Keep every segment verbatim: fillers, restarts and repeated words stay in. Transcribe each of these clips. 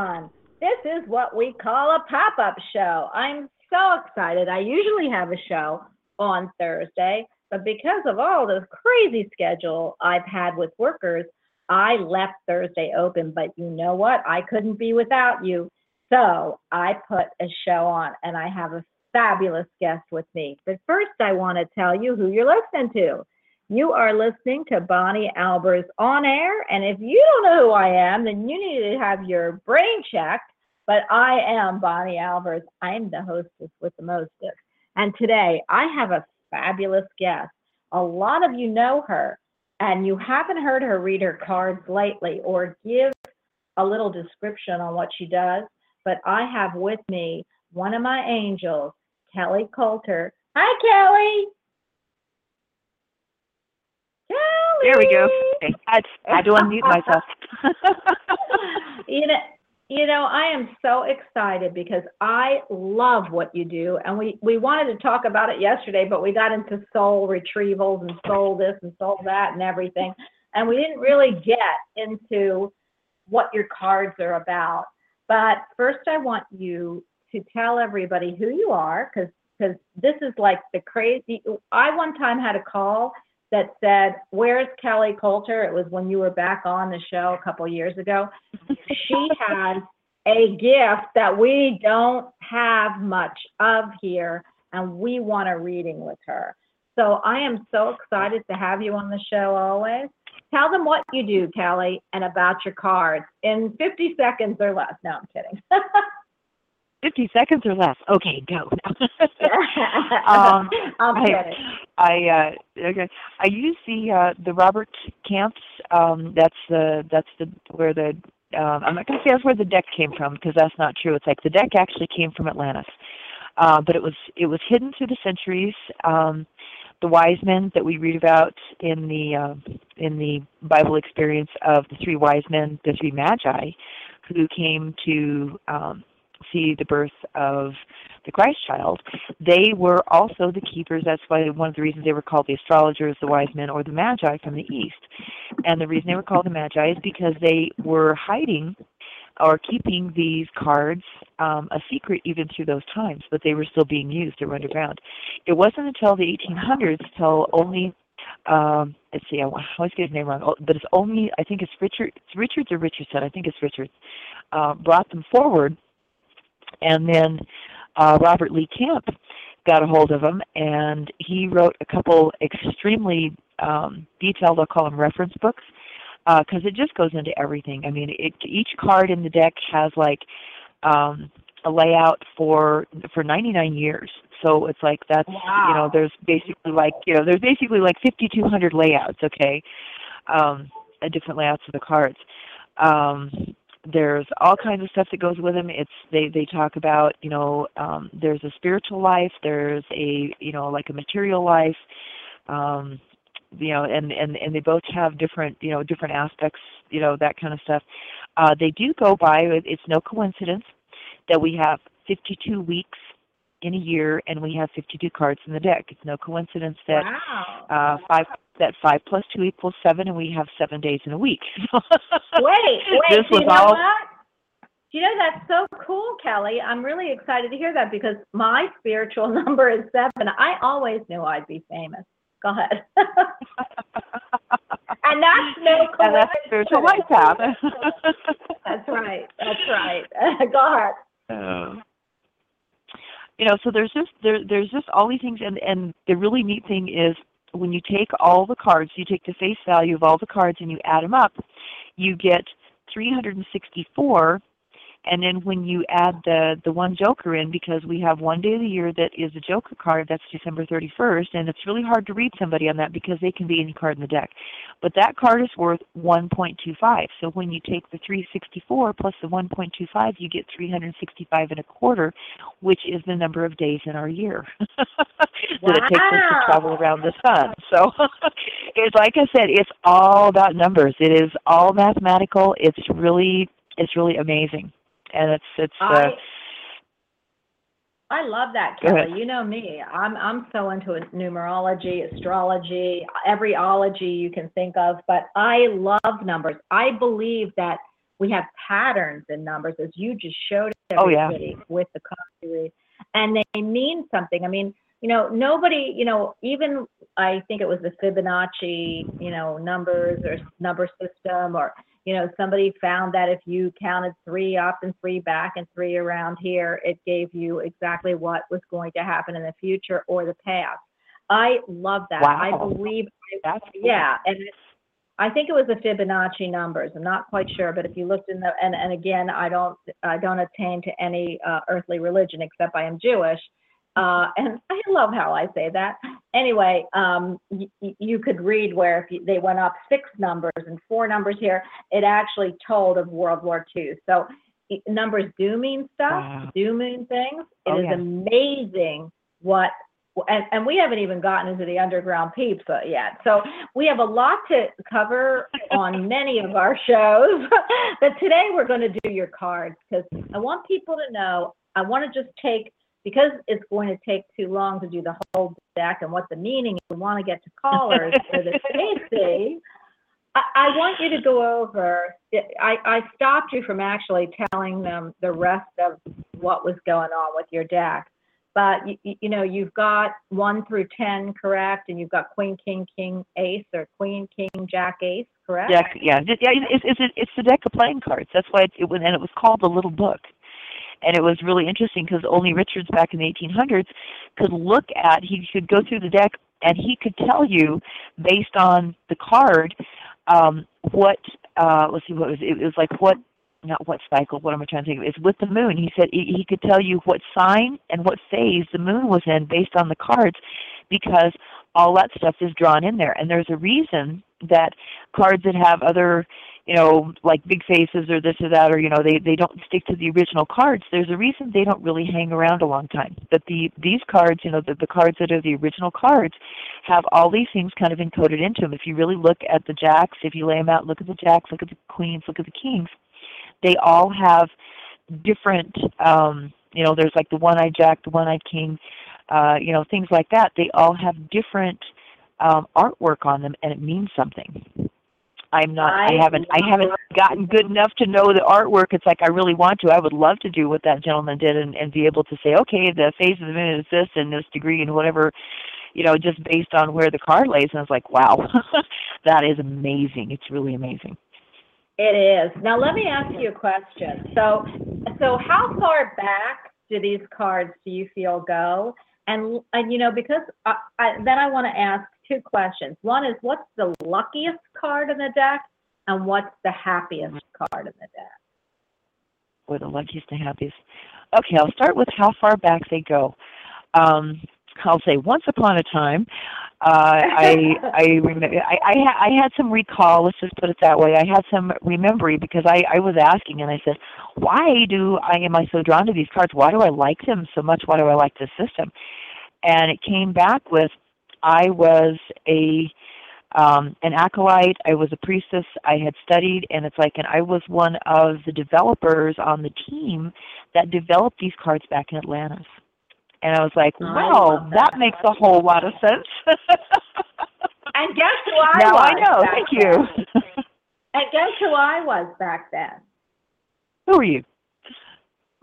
on. This is what we call a pop-up show. I'm so excited. I usually have a show on Thursday, but because of all this crazy schedule I've had with workers, I left Thursday open, but you know what? I couldn't be without you. So I put a show on, and I have a fabulous guest with me. But first, I want to tell you who you're listening to. You are listening to Bonnie Albers on air, and if you don't know who I am, then you need to have your brain checked. But I am Bonnie Albers. I'm the hostess with the mostest. And today, I have a fabulous guest. A lot of you know her, and you haven't heard her read her cards lately or give a little description on what she does. But I have with me one of my angels, Kelly Coulter. Hi, Kelly. Kelly. There we go. Okay. I had to unmute myself. you know, you know, I am so excited because I love what you do, and we, we wanted to talk about it yesterday, but we got into soul retrievals and soul this and soul that and everything, and we didn't really get into what your cards are about. But first, I want you to tell everybody who you are, because because this is like the crazy. I one time had a call that said, "Where's Kelly Coulter?" It was when you were back on the show a couple years ago. She had a gift that we don't have much of here, and we want a reading with her. So I am so excited to have you on the show always. Tell them what you do, Kelly, and about your cards in fifty seconds or less. No, I'm kidding. fifty seconds or less. Okay, go. um, I'm I, kidding. I uh, okay. I use the uh, the Robert Camps. Um, that's the that's the where the uh, I'm not going to say that's where the deck came from, because that's not true. It's like the deck actually came from Atlantis, uh, but it was it was hidden through the centuries. Um, The wise men that we read about in the uh, in the Bible experience of the three wise men, the three magi, who came to um, see the birth of the Christ child, they were also the keepers. That's why one of the reasons they were called the astrologers, the wise men, or the magi from the east. And the reason they were called the magi is because they were hiding or keeping these cards um, a secret even through those times, but they were still being used. They were underground. It wasn't until the eighteen hundreds, till only, um, let's see, I always get his name wrong, but it's only, I think it's Richard, it's Richards or Richardson, I think it's Richards, uh, brought them forward, and then uh, Robert Lee Camp got a hold of them, and he wrote a couple extremely um, detailed, I'll call them reference books, because uh, it just goes into everything. I mean, it, each card in the deck has like um, a layout for for ninety-nine years. So it's like that's wow. you know there's basically like you know there's basically like fifty-two hundred layouts. Okay, um, different layouts of the cards. Um, there's all kinds of stuff that goes with them. It's they they talk about you know um, there's a spiritual life. There's a you know like a material life. Um, you know, and, and, and they both have different, you know, different aspects, you know, that kind of stuff. Uh, they do go by, it's no coincidence that we have fifty-two weeks in a year and we have fifty-two cards in the deck. It's no coincidence that wow. uh, five that five plus two equals seven and we have seven days in a week. wait, wait, this was you know all... what? You know, that's so cool, Kelly. I'm really excited to hear that because my spiritual number is seven. I always knew I'd be famous. Go ahead. And that's no coincidence. And that's spiritual life path. That's right. That's right. Go ahead. Oh. You know, so there's just there there's just all these things, and and the really neat thing is when you take all the cards, you take the face value of all the cards, and you add them up, you get three hundred sixty-four. And then when you add the, the one joker in, because we have one day of the year that is the joker card, that's December thirty-first, and it's really hard to read somebody on that because they can be any card in the deck. But that card is worth one point two five. So when you take the three hundred sixty-four plus the one point two five, you get three hundred sixty-five and a quarter, which is the number of days in our year that wow. it takes us to travel around the sun. So it's like I said, it's all about numbers. It is all mathematical. It's really, it's really amazing. And it's it's. Uh, I, I love that, Kelly. You know me. I'm I'm so into numerology, astrology, every ology you can think of. But I love numbers. I believe that We have patterns in numbers, as you just showed everybody. Oh, yeah. With the coffee, and they mean something. I mean, you know, nobody, you know, even I think it was the Fibonacci, you know, numbers or number system, or, you know, somebody found that if you counted three up and three back and three around here, it gave you exactly what was going to happen in the future or the past. I love that. Wow. I believe, That's yeah, cool. And I think it was the Fibonacci numbers. I'm not quite sure, but if you looked in the, and, and again, I don't, I don't attain to any uh, earthly religion except I am Jewish. Uh, and I love how I say that. Anyway, um, y- you could read where if you, they went up six numbers and four numbers here, it actually told of World War Two. So it, numbers do mean stuff, wow. do mean things. It oh, is yeah. amazing what, and, and we haven't even gotten into the underground peeps yet. So we have a lot to cover on many of our shows, but today we're going to do your cards because I want people to know, I want to just take, because it's going to take too long to do the whole deck and what the meaning is, we want to get to callers for the safety. I, I want you to go over, I, I stopped you from actually telling them the rest of what was going on with your deck, but you, you know, you've got one through ten, correct? And you've got Queen, King, King, Ace, or Queen, King, Jack, Ace, correct? Jack, yeah, yeah, it's, it's, it's the deck of playing cards. That's why it, it was, and it was called The Little Book. And it was really interesting because only Richards back in the eighteen hundreds could look at, he could go through the deck and he could tell you based on the card um, what, uh, let's see, what was it? It was like what, not what cycle, what am I trying to think of? It's with the moon. He said he, he could tell you what sign and what phase the moon was in based on the cards because all that stuff is drawn in there. And there's a reason that cards that have other, you know, like big faces or this or that, or, you know, they, they don't stick to the original cards. There's a reason they don't really hang around a long time. But the these cards, you know, the, the cards that are the original cards have all these things kind of encoded into them. If you really look at the jacks, if you lay them out, look at the jacks, look at the queens, look at the kings, they all have different, um, you know, there's like the one-eyed jack, the one-eyed king, uh, you know, things like that. They all have different um, artwork on them, and it means something. I'm not, I, I haven't, I haven't gotten good enough to know the artwork. It's like, I really want to, I would love to do what that gentleman did and, and be able to say, okay, the phase of the moon is this and this degree and whatever, you know, just based on where the card lays. And I was like, wow, that is amazing. It's really amazing. It is. Now let me ask you a question. So, so how far back do these cards do you feel go? And, and you know, because I, I, then I want to ask two questions. One is, what's the luckiest card in the deck, and what's the happiest card in the deck? Or the luckiest and happiest. Okay, I'll start with how far back they go. Um, I'll say once upon a time, uh, I I, remember, I I I had some recall. Let's just put it that way. I had some remembering because I, I was asking and I said, why do I am I so drawn to these cards? Why do I like them so much? Why do I like this system? And it came back with, I was a um, an acolyte. I was a priestess. I had studied, and it's like, and I was one of the developers on the team that developed these cards back in Atlantis. And I was like, wow, that. that makes a whole lot of sense. And guess who I now was? Now I know. Thank you. And guess who I was back then? Who were you?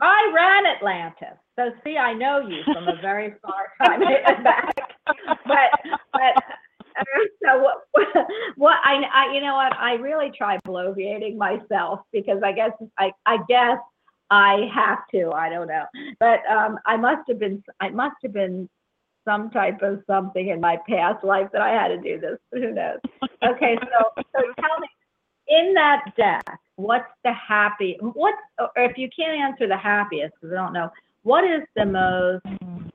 I ran Atlantis. So see, I know you from a very far time back. But but so what? What I, I you know what? I really try bloviating myself because I guess I I guess I have to. I don't know, but um, I must have been I must have been some type of something in my past life that I had to do this. Who knows? Okay, so so tell me, in that deck, what's the happy? What, or if you can't answer the happiest because I don't know. What is the most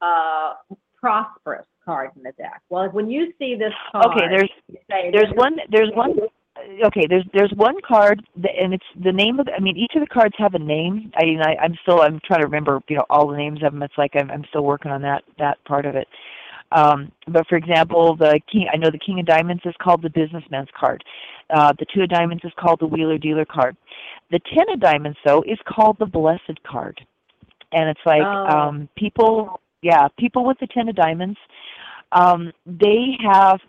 uh, prosperous card in the deck? Well, when you see this card, okay, there's you say there's one there's one okay there's there's one card that, and it's the name of. I mean, each of the cards have a name. I mean, I, I'm still I'm trying to remember you know all the names of them. It's like I'm I'm still working on that that part of it. Um, but for example, the king I know the King of Diamonds is called the Businessman's card. Uh, the Two of Diamonds is called the Wheeler Dealer card. The Ten of Diamonds though is called the Blessed card. And it's like oh. um, people, yeah, people with the Ten of Diamonds, um, they have,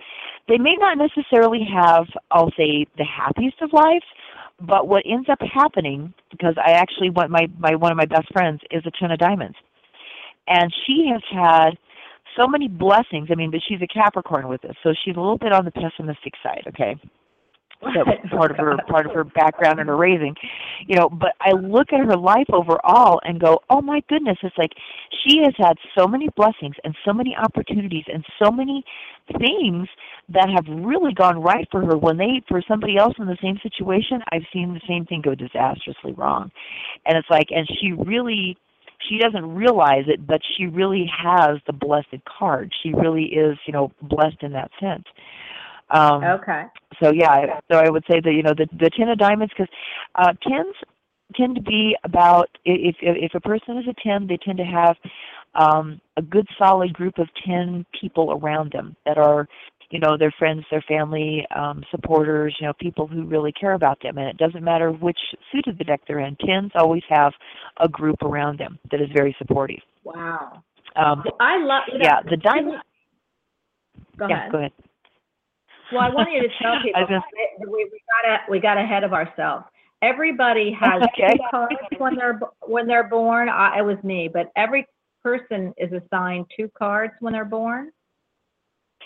they may not necessarily have, I'll say, the happiest of lives, But what ends up happening, because I actually want my, my one of my best friends is a ten of diamonds, and she has had so many blessings. I mean, but she's a Capricorn with this, so she's a little bit on the pessimistic side. Okay, that was part of her part of her background and her raising, you know. But I look at her life overall and go, oh my goodness, it's like she has had so many blessings and so many opportunities and so many things that have really gone right for her. When they, for somebody else in the same situation, I've seen the same thing go disastrously wrong, and it's like, and she really. She doesn't realize it, but she really has the blessed card. She really is, you know, blessed in that sense. Um, okay. So, yeah, so I would say that, you know, the, the ten of diamonds, because uh, tens tend to be about, if, if a person is a ten, they tend to have um, a good solid group of ten people around them that are, you know, their friends, their family, um, supporters, you know, people who really care about them. And it doesn't matter which suit of the deck they're in. Tens always have a group around them that is very supportive. Wow. Um, I love you know, Yeah, the diamond. Go yeah, ahead. Go ahead. Well, I wanted to tell people gonna... we, we, got a, we got ahead of ourselves. Everybody has okay. two cards when they're, when they're born. I, it was me, but every person is assigned two cards when they're born.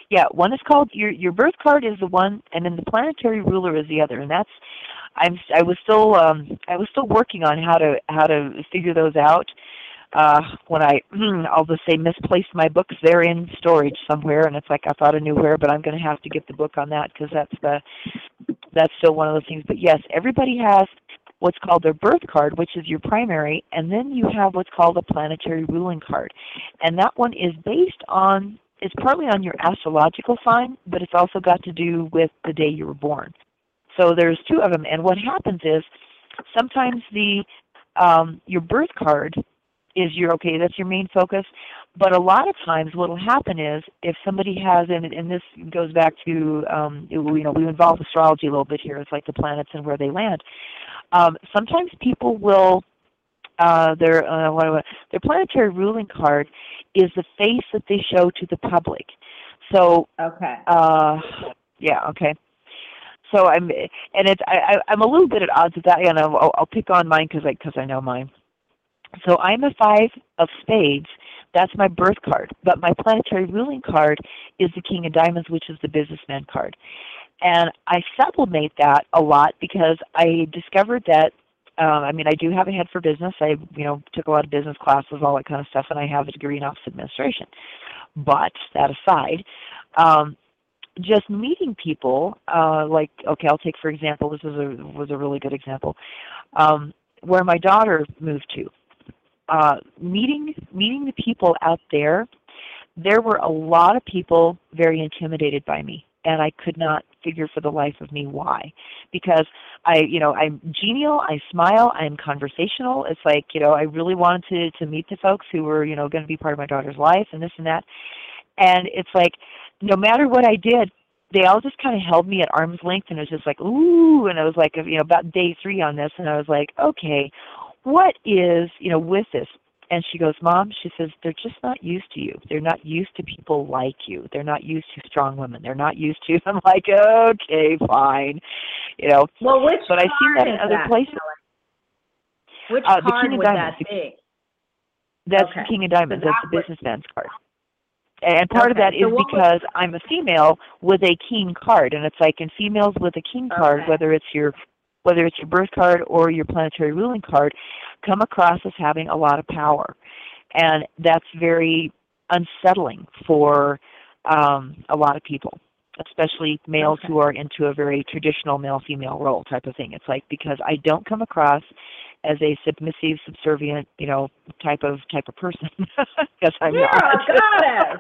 Yeah, one is called, your your birth card is the one, and then the planetary ruler is the other, and that's, I'm I was still um I was still working on how to how to figure those out. Uh, when I I'll just say misplaced my books, they're in storage somewhere, and it's like I thought I knew where, but I'm going to have to get the book on that because that's the that's still one of those things. But yes, everybody has what's called their birth card, which is your primary, and then you have what's called a planetary ruling card, and that one is based on. It's partly on your astrological sign, but it's also got to do with the day you were born. So there's two of them, and what happens is sometimes the um, your birth card is your okay, that's your main focus. But a lot of times, what'll happen is if somebody has, and, and this goes back to um, it, you know we involve astrology a little bit here. It's like the planets and where they land. Um, sometimes people will. Uh, their uh, what, what, their planetary ruling card is the face that they show to the public. So okay, uh, yeah, okay. So I'm and it's I, I I'm a little bit at odds with that, and I'll, I'll pick on mine because I because I know mine. So I'm a five of spades. That's my birth card, but my planetary ruling card is the King of Diamonds, which is the businessman card, and I sublimate that a lot because I discovered that. Um, I mean, I do have a head for business. I, you know, took a lot of business classes, all that kind of stuff, and I have a degree in office administration. But that aside, um, just meeting people, uh, like, okay, I'll take for example. This was a was a really good example, um, where my daughter moved to. Uh, meeting meeting the people out there, there were a lot of people very intimidated by me. And I could not figure for the life of me why, because I, you know, I'm genial, I smile, I'm conversational. It's like, you know, I really wanted to, to meet the folks who were, you know, going to be part of my daughter's life and this and that. And it's like, no matter what I did, they all just kind of held me at arm's length, and it was just like, ooh, and I was like, you know, about day three on this, and I was like, okay, what is, you know, with this? And she goes, Mom, she says, they're just not used to you. They're not used to people like you. They're not used to strong women. They're not used to, I'm like, okay, fine. You know, well, which but I see that in other that? places. Which uh, the card King of would Diamonds. That be? That's okay. the King of Diamonds. So that that's would... the businessman's card. And part okay. of that so is because would... I'm a female with a king card. And it's like in females with a king card, okay. whether it's your... whether it's your birth card or your planetary ruling card, come across as having a lot of power. And that's very unsettling for um, a lot of people, especially males okay. who are into a very traditional male-female role type of thing. It's like, because I don't come across as a submissive, subservient, you know, type of type of person. Because I'm yeah, not. got it.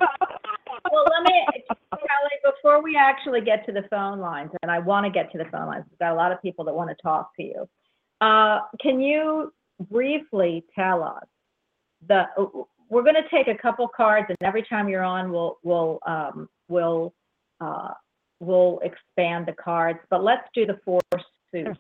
Well, let me, Kelly, before we actually get to the phone lines, and I want to get to the phone lines, we've got a lot of people that want to talk to you. Uh, can you briefly tell us the? We're going to take a couple cards, and every time you're on, we'll we'll um, we'll uh, we'll expand the cards. But let's do the four suits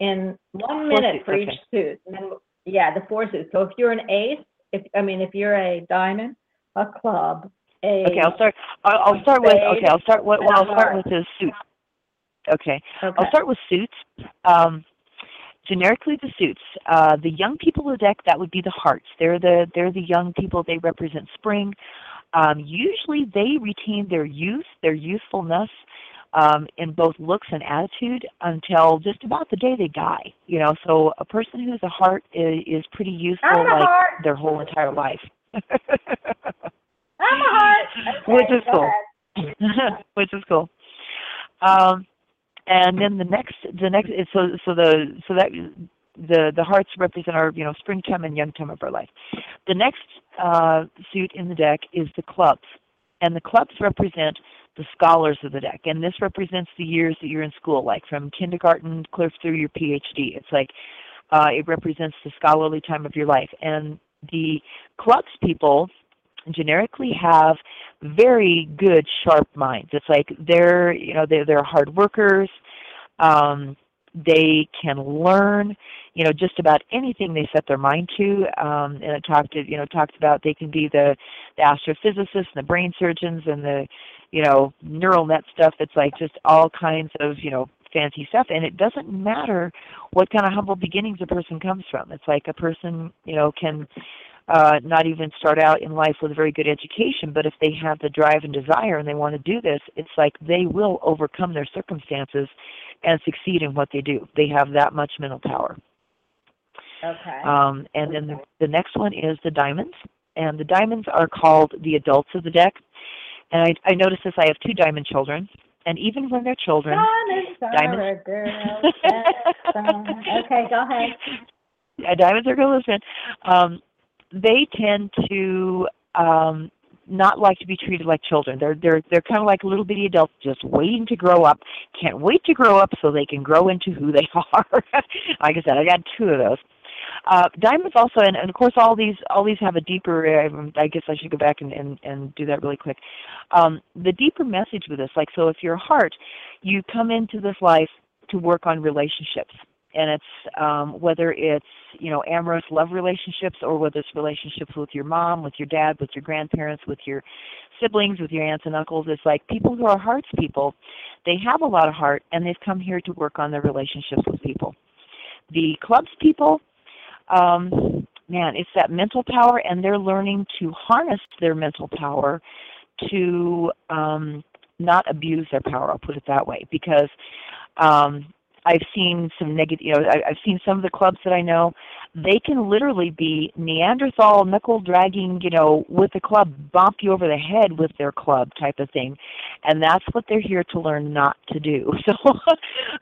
in one minute for each suit. And then, yeah, the four suits. So if you're an ace, if I mean, if you're a diamond, a club. Okay, I'll start. I'll start with. Okay, I'll start. Well, I'll start with the suits. Okay, okay. I'll start with suits. Um, Generically, the suits. Uh, the young people of the deck, that would be the hearts. They're the, they're the young people. They represent spring. Um, usually they retain their youth, their youthfulness, um, in both looks and attitude until just about the day they die. You know, so a person who's a heart is, is pretty youthful like heart. their whole entire life. I'm a heart. Okay, Which is cool. Which is cool. Um, and then the next, the next, so so the so that the the hearts represent our, you know, spring time and young time of our life. The next uh, suit in the deck is the clubs, and the clubs represent the scholars of the deck, and this represents the years that you're in school, like from kindergarten clear through your PhD. It's like uh, it represents the scholarly time of your life, and the clubs people generically have very good, sharp minds. It's like they're, you know, they're, they're hard workers. Um, they can learn, you know, just about anything they set their mind to. Um, and it talked, you know, talked about they can be the, the astrophysicists and the brain surgeons and the, you know, neural net stuff. It's like just all kinds of, you know, fancy stuff, and it doesn't matter what kind of humble beginnings a person comes from. It's like a person, you know, can uh, not even start out in life with a very good education, but if they have the drive and desire and they want to do this, it's like they will overcome their circumstances and succeed in what they do. They have that much mental power. Okay. Um, and then the, the next one is the diamonds, and the diamonds are called the adults of the deck. And I, I noticed this. I have two diamond children. And even when they're children, diamonds, girl, okay, go ahead. Yeah, diamonds are girls, man. Um, they tend to um, not like to be treated like children. They're they're they're kind of like little bitty adults, just waiting to grow up. Can't wait to grow up so they can grow into who they are. Like I said, I got two of those. Uh, diamonds also, and, and of course, all these all these have a deeper. I, I guess I should go back and, and, and do that really quick. Um, the deeper message with this, like, so if you're a heart, you come into this life to work on relationships, and it's um, whether it's, you know, amorous love relationships, or whether it's relationships with your mom, with your dad, with your grandparents, with your siblings, with your aunts and uncles. It's like people who are hearts people, they have a lot of heart, and they've come here to work on their relationships with people. The clubs people. Um, man, it's that mental power, and they're learning to harness their mental power to um, not abuse their power. I'll put it that way, because um, I've seen some negative. You know, I, I've seen some of the clubs that I know. They can literally be Neanderthal knuckle dragging, you know, with a club, bump you over the head with their club type of thing, and that's what they're here to learn not to do. So,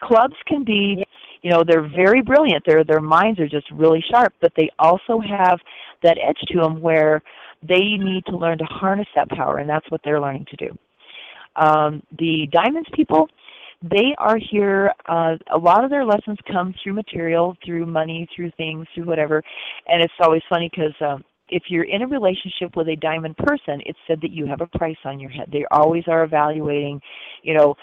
clubs can be. You know, they're very brilliant. Their their minds are just really sharp, but they also have that edge to them where they need to learn to harness that power, and that's what they're learning to do. Um, the diamonds people, they are here. Uh, a lot of their lessons come through material, through money, through things, through whatever, and it's always funny because um, if you're in a relationship with a diamond person, it's said that you have a price on your head. They always are evaluating, you know,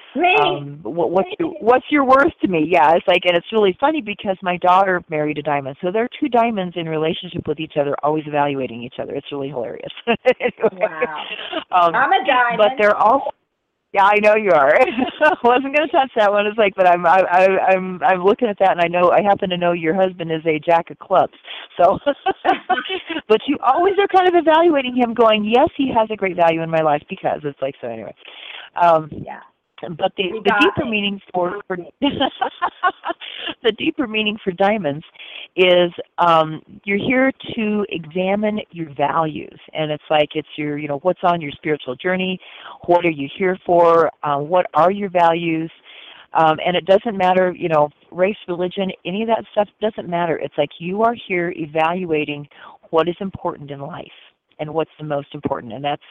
um, what, what's, your, what's your worth to me? Yeah, it's like, and it's really funny because my daughter married a diamond. So there are two diamonds in relationship with each other, always evaluating each other. It's really hilarious. Anyway, wow. Um, I'm a diamond. But they're all... Yeah, I know you are. I wasn't going to touch that one. It's like, but I'm, I, I, I'm, I'm looking at that, and I know I happen to know your husband is a jack of clubs. So, but you always are kind of evaluating him, going, yes, he has a great value in my life because it's like so. Anyway, um, yeah. But the, the deeper me. meaning for, for the deeper meaning for diamonds is um, you're here to examine your values, and it's like it's your, you know, what's on your spiritual journey, what are you here for, uh, what are your values, um, and it doesn't matter, you know, race, religion, any of that stuff doesn't matter. It's like you are here evaluating what is important in life. And what's the most important, and that's,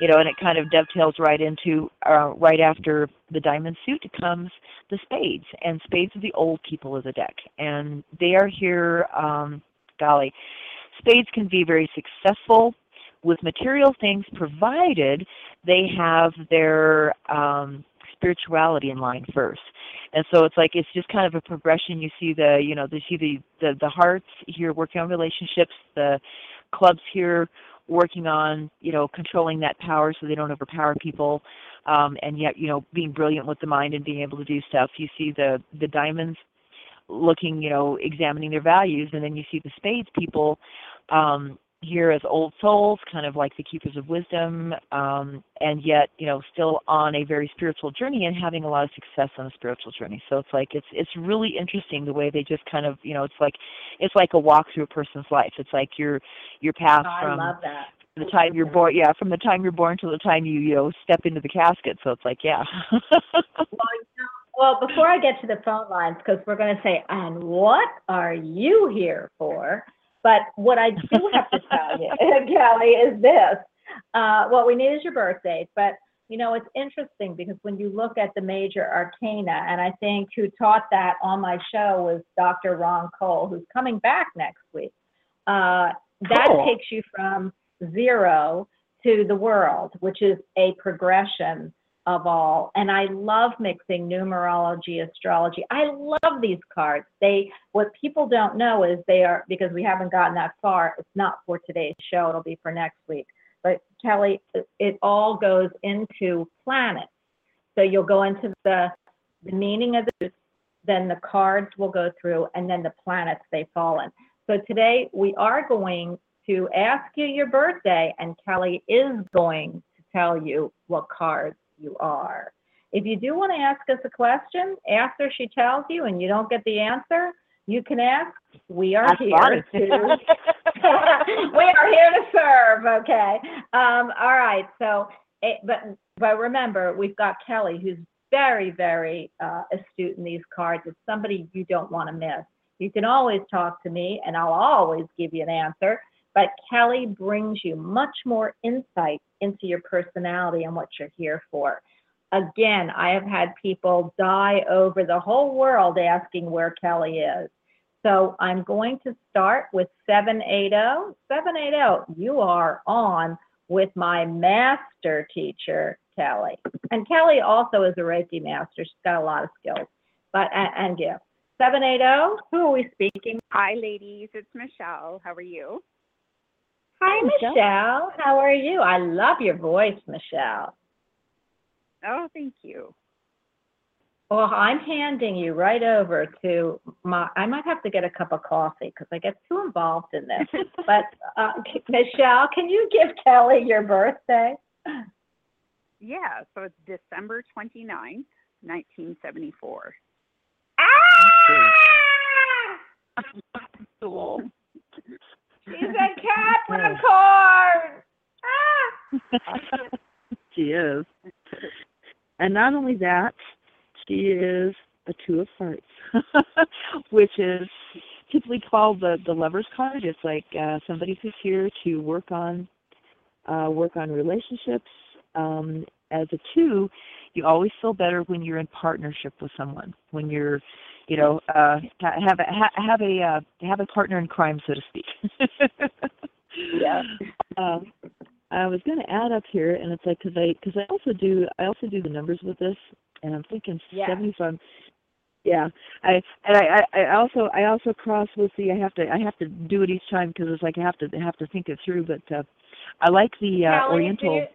you know, and it kind of dovetails right into, uh, right after the diamond suit comes the spades, and spades are the old people of the deck, and they are here, um, golly, spades can be very successful with material things provided they have their um, spirituality in line first. And so it's like it's just kind of a progression. You see the, you know, you see the, the, the hearts here working on relationships, the clubs here working on, you know, controlling that power so they don't overpower people, um, and yet, you know, being brilliant with the mind and being able to do stuff. You see the, the diamonds looking, you know, examining their values. And then you see the spades people um, here as old souls, kind of like the keepers of wisdom, um, and yet, you know, still on a very spiritual journey and having a lot of success on a spiritual journey. So it's like, it's it's really interesting the way they just kind of, you know, it's like it's like a walk through a person's life. It's like your your path oh, from I love that. the time you're born, yeah, from the time you're born till the time you, you know, step into the casket. So it's like, yeah. Well, before I get to the phone lines, because we're going to say, and what are you here for? But what I do have to tell you, Kelly, is this. Uh, what we need is your birthday. But, you know, it's interesting because when you look at the major arcana, and I think who taught that on my show was Doctor Ron Cole, who's coming back next week. Uh, that cool. takes you from zero to the world, which is a progression of all. And I love mixing numerology, astrology. I love these cards. They, what people don't know is they are, because we haven't gotten that far, it's not for today's show, it'll be for next week. But Kelly, it all goes into planets. So you'll go into the, the meaning of this, then the cards will go through, and then the planets they fall in. So today we are going to ask you your birthday, and Kelly is going to tell you what cards you are. If you do want to ask us a question after she tells you and you don't get the answer, you can ask. We are That's here to we are here to serve. Okay. Um, all right. So, it, but but remember, we've got Kelly, who's very very uh, astute in these cards. It's somebody you don't want to miss. You can always talk to me, and I'll always give you an answer. But Kelly brings you much more insight into your personality and what you're here for. Again, I have had people die over the whole world asking where Kelly is. So I'm going to start with seven eighty. seven eighty, you are on with my master teacher, Kelly. And Kelly also is a Reiki master. She's got a lot of skills but and gifts. seven eighty, who are we speaking? Hi, ladies. It's Michelle. How are you? Hi, Michelle. How are you? I love your voice, Michelle. Oh, thank you. Well, I'm handing you right over to my, I might have to get a cup of coffee because I get too involved in this. But uh, Michelle, can you give Kelly your birthday? Yeah, so it's December twenty-ninth, nineteen seventy-four. Ah! Cool. She's a Capricorn! Ah! She is. And not only that, she is the Two of Hearts, which is typically called the, the lover's card. It's like uh, somebody who's here to work on uh, work on relationships. Um, as a two, you always feel better when you're in partnership with someone, when you're You know, uh, have a have a uh, have a partner in crime, so to speak. Yeah. Um, I was going to add up here, and it's like because I because I also do I also do the numbers with this, and I'm thinking yeah. seventy-five. Yeah. I and I, I, I also I also cross with the I have to I have to do it each time because it's like I have to I have to think it through. But uh, I like the uh, Oriental you,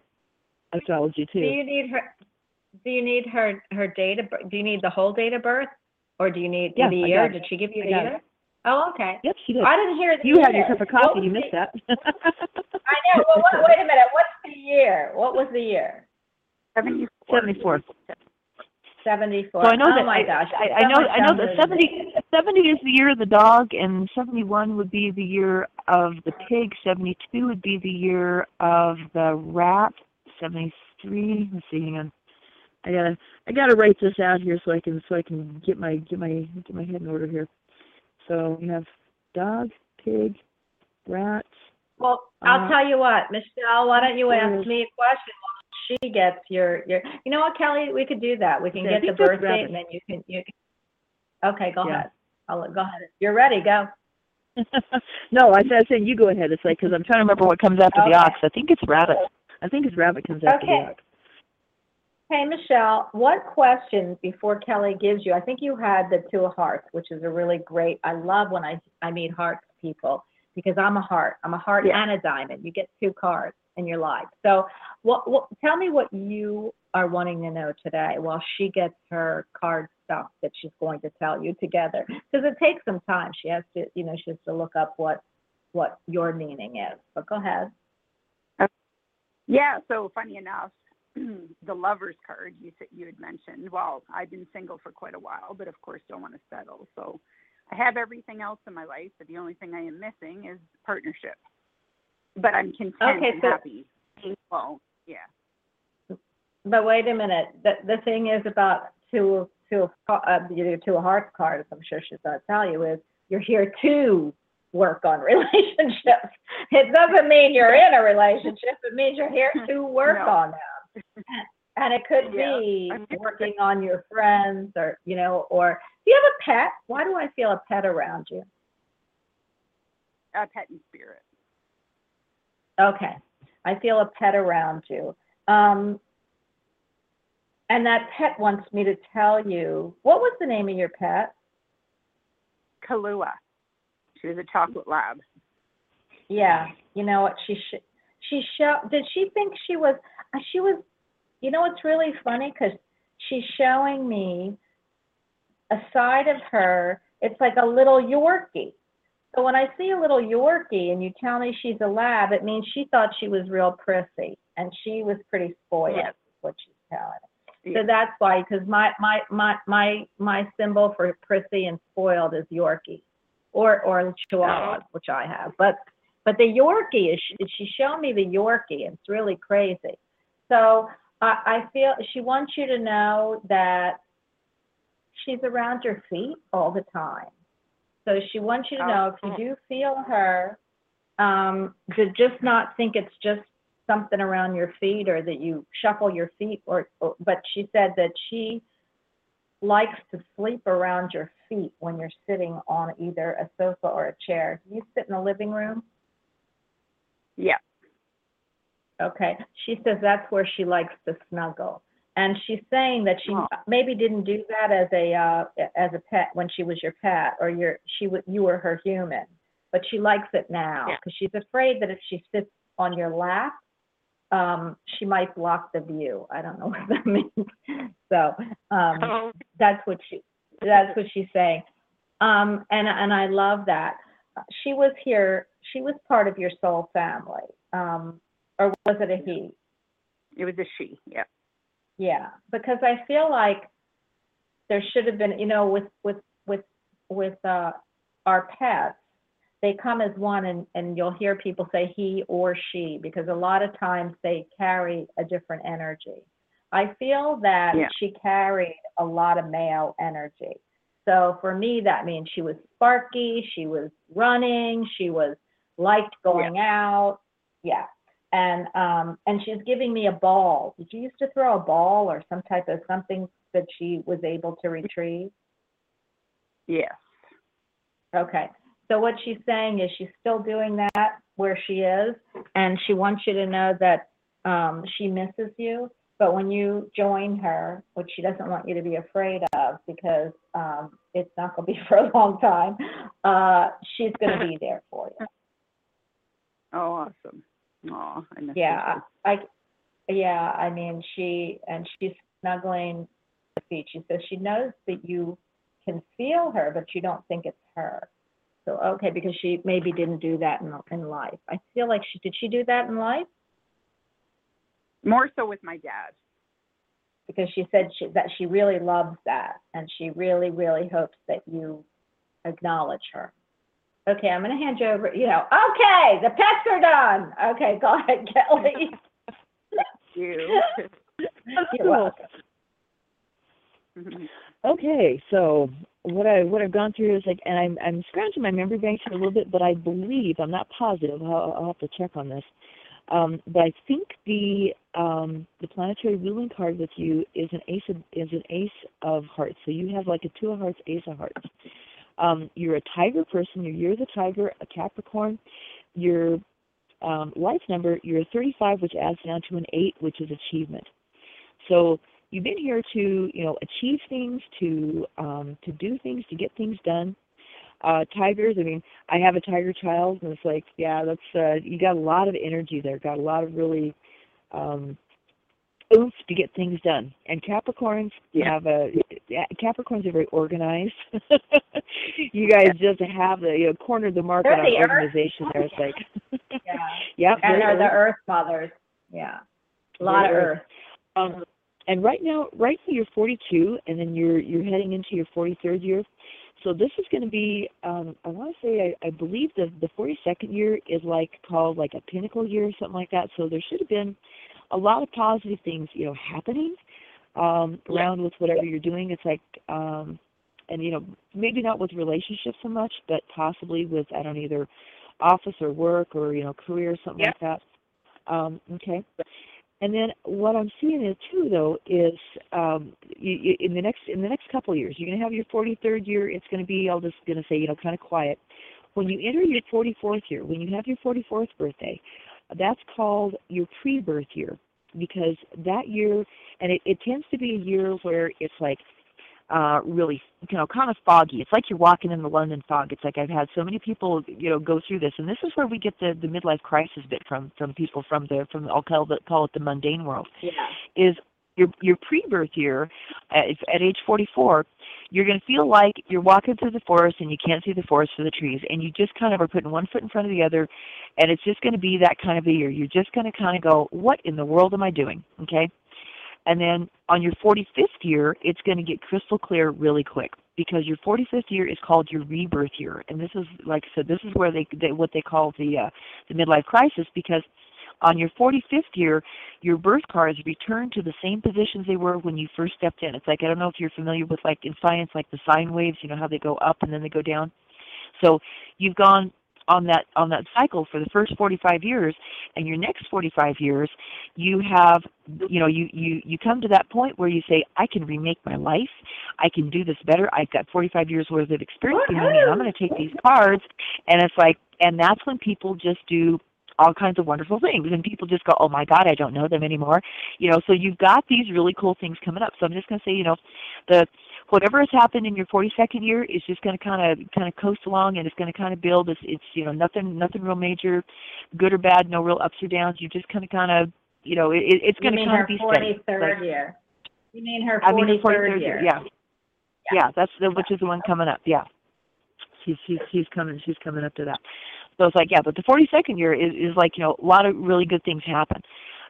astrology too. Do you need her? Do you need her her date of birth? Do you need the whole date of birth? Or do you need yes, the year? Did she give you the year? Oh, okay. Yep, she did. I didn't hear the You year. Had your cup of coffee. You missed the, that. I know. Well, what, wait a minute. What's the year? What was the year? seventy-four. seventy-four. So I know oh, that, my I, gosh. I, I, know, I know that seventy, seventy is the year of the dog, and seventy-one would be the year of the pig. seventy-two would be the year of the rat. seventy-three. Let's see. Hang on. I gotta, I gotta write this out here so I can, so I can get my, get my, get my head in order here. So we have dog, pig, rat. Well, I'll uh, tell you what, Michelle. Why don't you ask me a question while she gets your, your. You know what, Kelly? We could do that. We can get the birthday, and then you can, you. Can, okay, go yeah. ahead. I'll go ahead. You're ready. Go. No, I said, I said you go ahead. It's like because I'm trying to remember what comes after okay. the ox. I think it's rabbit. I think it's rabbit comes after okay. the ox. Hey, Michelle, what question before Kelly gives you? I think you had the Two of Hearts, which is a really great, I love when I, I meet hearts people because I'm a heart. I'm a heart yeah. and a diamond. You get two cards in your life. So what, what, tell me what you are wanting to know today while she gets her cards stuff that she's going to tell you together, because it takes some time. She has to, you know, she has to look up what what your meaning is. But go ahead. Yeah. So funny enough, the Lover's card you you had mentioned. Well, I've been single for quite a while, but of course don't want to settle. So I have everything else in my life, but the only thing I am missing is partnership. But I'm content okay, and so, happy. Well, yeah. But wait a minute. The the thing is about two two uh, two of hearts cards. I'm sure she's going to tell you is you're here to work on relationships. It doesn't mean you're in a relationship. It means you're here to work no. on them. And it could yeah. be working on your friends, or you know, or do you have a pet? Why do I feel a pet around you? A pet in spirit. Okay, I feel a pet around you. Um, and that pet wants me to tell you, what was the name of your pet? Kahlua. She was a chocolate lab. Yeah, you know what? She sh- she show- did she think she was? She was. You know what's really funny? Because she's showing me a side of her. It's like a little Yorkie. So when I see a little Yorkie and you tell me she's a lab, it means she thought she was real prissy and she was pretty spoiled. Yes. Is what she's telling. Yes. So that's why, because my my my my my symbol for prissy and spoiled is Yorkie, or or Chihuahua, oh. which I have. But but the Yorkie is she showed me the Yorkie. And it's really crazy. So I, I feel she wants you to know that she's around your feet all the time. So she wants you to know if you do feel her, um, to just not think it's just something around your feet or that you shuffle your feet. Or, or but she said that she likes to sleep around your feet when you're sitting on either a sofa or a chair. Do you sit in the living room? Yeah. Okay. She says that's where she likes to snuggle. And she's saying that she maybe didn't do that as a uh, as a pet when she was your pet, or your she w- you were her human, but she likes it now because yeah. she's afraid that if she sits on your lap, um, she might block the view. I don't know what that means. So um, that's what she that's what she's saying. Um, and and I love that she was here. She was part of your soul family, um, or was it a he? It was a she. Yeah. Yeah, because I feel like there should have been, you know, with with with with uh, our pets, they come as one, and, and you'll hear people say he or she, because a lot of times they carry a different energy. I feel that yeah. she carried a lot of male energy. So for me, that means she was sparky, she was running, she was liked going yeah. out. Yeah. And um, and she's giving me a ball. Did you used to throw a ball or some type of something that she was able to retrieve? Yes. Okay. So what she's saying is she's still doing that where she is, and she wants you to know that um, she misses you. But when you join her, which she doesn't want you to be afraid of because um, it's not going to be for a long time, uh, she's going to be there for you. Oh, awesome. Oh, I miss yeah, I, I, yeah. I mean, she and she's snuggling the feet. She says she knows that you can feel her, but you don't think it's her. So okay, because she maybe didn't do that in in life. I feel like she did. She do that in life? More so with my dad, because she said she, that she really loves that, and she really, really hopes that you acknowledge her. Okay, I'm going to hand you over, you know, okay, the pets are done. Okay, go ahead, Kelly. Thank you. You're welcome. Okay, so what, I, what I've gone through is like, and I'm, I'm scratching my memory banks a little bit, but I believe, I'm not positive, I'll, I'll have to check on this, um, but I think the um, the planetary ruling card with you is an ace of, is an ace of hearts. So you have like a two of hearts, ace of hearts. Um, you're a tiger person, your year of the tiger, a Capricorn, your um, life number, you're a thirty-five, which adds down to an eight, which is achievement. So you've been here to, you know, achieve things, to um, to do things, to get things done. Uh, tigers, I mean, I have a tiger child, and it's like, yeah, that's uh, you got a lot of energy there, got a lot of really um, oomph to get things done. And Capricorns yeah. have a Capricorns are very organized. You guys yeah. just have the you know, corner of the market on the organization. Earth. There, it's like yeah, yeah, and they're, they're the Earth Mothers. Yeah, a lot they're of Earth. earth. Um, and right now, right now you're forty-two, and then you're you're heading into your forty-third year. So this is going to be, um, I want to say, I, I believe the the forty-second year is like called like a pinnacle year or something like that. So there should have been a lot of positive things, you know, happening um, around with whatever you're doing. It's like, um, and you know, maybe not with relationships so much, but possibly with, I don't know, either office or work or, you know, career or something yeah. like that. Um, okay. And then what I'm seeing is too, though, is um, you, you, in the next in the next couple of years, you're gonna have your forty-third year. It's gonna be, I'm just gonna say, you know, kind of quiet. When you enter your forty-fourth year, when you have your forty-fourth birthday, that's called your pre-birth year, because that year, and it, it tends to be a year where it's like uh, really, you know, kind of foggy. It's like you're walking in the London fog. It's like I've had so many people, you know, go through this, and this is where we get the, the midlife crisis bit from from people from the from I'll call it, call it the mundane world. Yeah. Is your your pre-birth year at, at age forty-four. You're going to feel like you're walking through the forest and you can't see the forest for the trees, and you just kind of are putting one foot in front of the other, and it's just going to be that kind of a year. You're just going to kind of go, what in the world am I doing, okay? And then on your forty-fifth year, it's going to get crystal clear really quick, because your forty-fifth year is called your rebirth year. And this is, like I said, this is where they, they what they call the uh, the midlife crisis, because on your forty-fifth year, your birth cards return to the same positions they were when you first stepped in. It's like, I don't know if you're familiar with, like in science, like the sine waves, you know, how they go up and then they go down. So you've gone on that on that cycle for the first forty-five years, and your next forty-five years, you have, you know, you, you, you come to that point where you say, I can remake my life. I can do this better. I've got forty-five years worth of experience behind me, and I'm going to take these cards. And it's like, and that's when people just do all kinds of wonderful things, and people just go, oh my God, I don't know them anymore, you know. So you've got these really cool things coming up. So I'm just going to say, you know, the whatever has happened in your forty-second year is just going to kind of kind of coast along, and it's going to kind of build. It's, it's you know nothing nothing real major, good or bad, no real ups or downs. You just kind of kind of you know it, it's going to kind of be steady. forty-third year. You mean her forty-third year? I mean her forty-third year. Yeah. yeah, yeah, that's the, which is the one coming up. Yeah, she's she's she's coming she's coming up to that. So it's like, yeah, but the forty-second year is, is like, you know, a lot of really good things happen.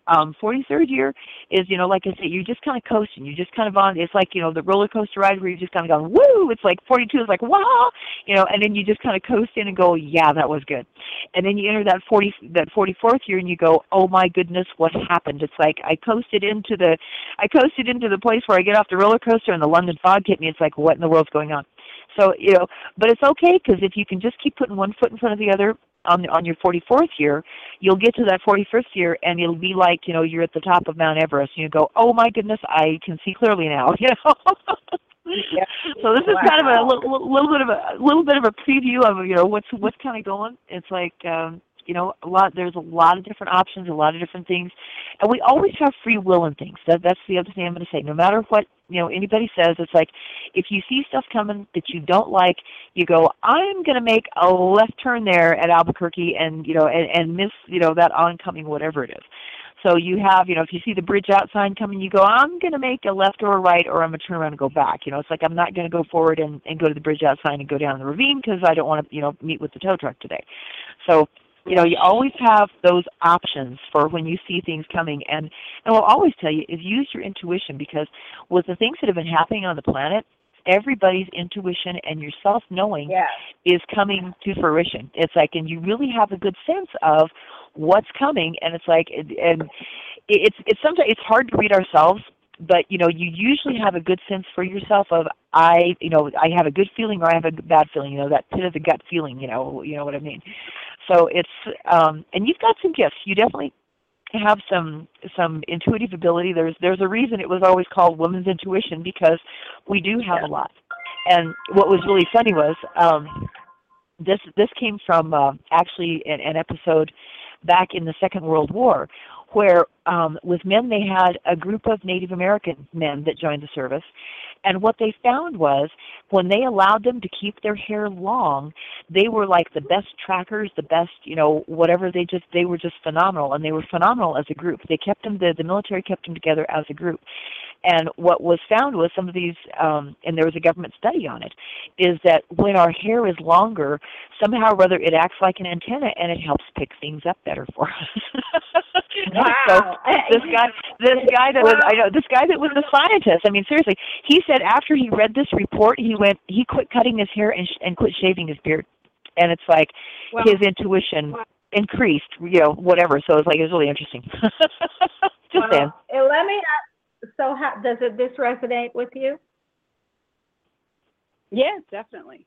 Um, forty-third year is, you know, like I said, you're just kind of coasting. You're just kind of on, it's like, you know, the roller coaster ride where you're just kind of going, woo! It's like forty-two is like, wow! You know, and then you just kind of coast in and go, yeah, that was good. And then you enter that forty that forty-fourth year and you go, oh my goodness, what happened? It's like I coasted into the, I coasted into the place where I get off the roller coaster and the London fog hit me. It's like, what in the world's going on? So, you know, but it's okay, because if you can just keep putting one foot in front of the other on on your forty-fourth year, you'll get to that forty-fifth year, and it'll be like, you know, you're at the top of Mount Everest, and you go, oh, my goodness, I can see clearly now, you know. yeah. So this is wow. kind of a little, little bit of a little bit of a preview of, you know, what's what's kind of going. It's like, um, you know, a lot. There's a lot of different options, a lot of different things, and we always have free will in things. That, that's the other thing I'm going to say. No matter what, you know, anybody says, it's like if you see stuff coming that you don't like, you go, I'm going to make a left turn there at Albuquerque, and you know, and, and miss, you know, that oncoming whatever it is. So you have, you know, if you see the bridge out sign coming, you go, I'm going to make a left or a right, or I'm going to turn around and go back. You know, it's like I'm not going to go forward and, and go to the bridge out sign and go down the ravine because I don't want to, you know, meet with the tow truck today. So, you know, you always have those options for when you see things coming. And, and what I'll always tell you is use your intuition, because with the things that have been happening on the planet, everybody's intuition and your self-knowing yeah. is coming to fruition. It's like, and you really have a good sense of what's coming. And it's like, and it's, it's sometimes it's hard to read ourselves, but, you know, you usually have a good sense for yourself of, I, you know, I have a good feeling or I have a bad feeling, you know, that pit of the gut feeling, you know, you know what I mean? So it's, um, and you've got some gifts. You definitely have some some intuitive ability. There's there's a reason it was always called woman's intuition, because we do have yeah. a lot. And what was really funny was um, this this came from uh, actually an, an episode back in the Second World War, where um, with men they had a group of Native American men that joined the service, And what they found was when they allowed them to keep their hair long, they were like the best trackers, the best, you know, whatever. They just, they were just phenomenal, and they were phenomenal as a group. They kept them, the, the military kept them together as a group. And what was found was some of these, um, and there was a government study on it, is that when our hair is longer, somehow or other it acts like an antenna and it helps pick things up better for us. Wow. So this guy, this guy that was, I know, this guy that was a scientist, I mean, seriously, he said after he read this report, he went, he quit cutting his hair and, sh- and quit shaving his beard. And it's like well, his intuition well. increased, you know, whatever. So it's like, it was really interesting. Just well, saying. And let me ask, so how, does it, this resonate with you? Yes, yeah, definitely.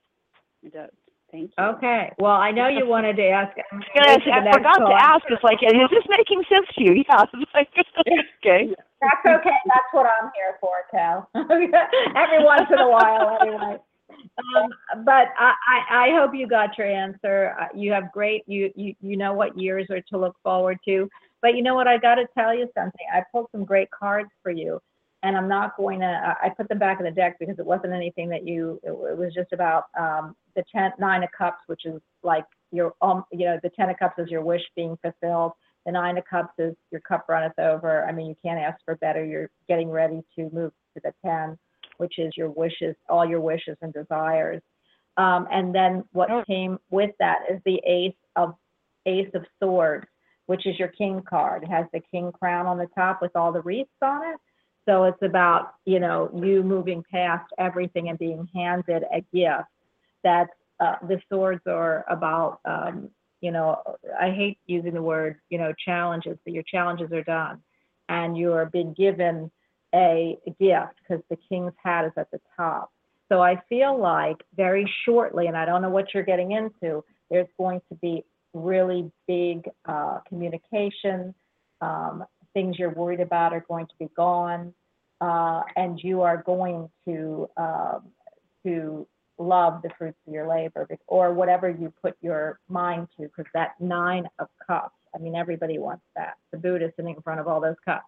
It does. Thank you. Okay. Well, I know you wanted to ask. Yes, I forgot to ask. It's like, is this making sense to you? Yeah. Okay. That's okay. That's what I'm here for, Cal. Every once in a while, anyway. Um, but I, I, I hope you got your answer. Uh, you have great, you, you you know what years are to look forward to. But you know what? I got to tell you something. I pulled some great cards for you, and I'm not going to. I put them back in the deck because it wasn't anything that you. It, it was just about um, the ten, nine of cups, which is like your. Um, you know, the ten of cups is your wish being fulfilled. The nine of cups is your cup runneth over. I mean, you can't ask for better. You're getting ready to move to the ten, which is your wishes, all your wishes and desires. Um, and then what came with that is the ace of ace of swords, which is your king card. It has the king crown on the top with all the wreaths on it. So it's about, you know, you moving past everything and being handed a gift. That uh, the swords are about, um, you know, I hate using the word, you know, challenges, but your challenges are done. And you are being given a gift because the king's hat is at the top. So I feel like very shortly, and I don't know what you're getting into, there's going to be really big uh, communication, um, things you're worried about are going to be gone, uh, and you are going to um, to love the fruits of your labor or whatever you put your mind to, because that nine of cups, I mean, everybody wants that. The Buddha sitting in front of all those cups.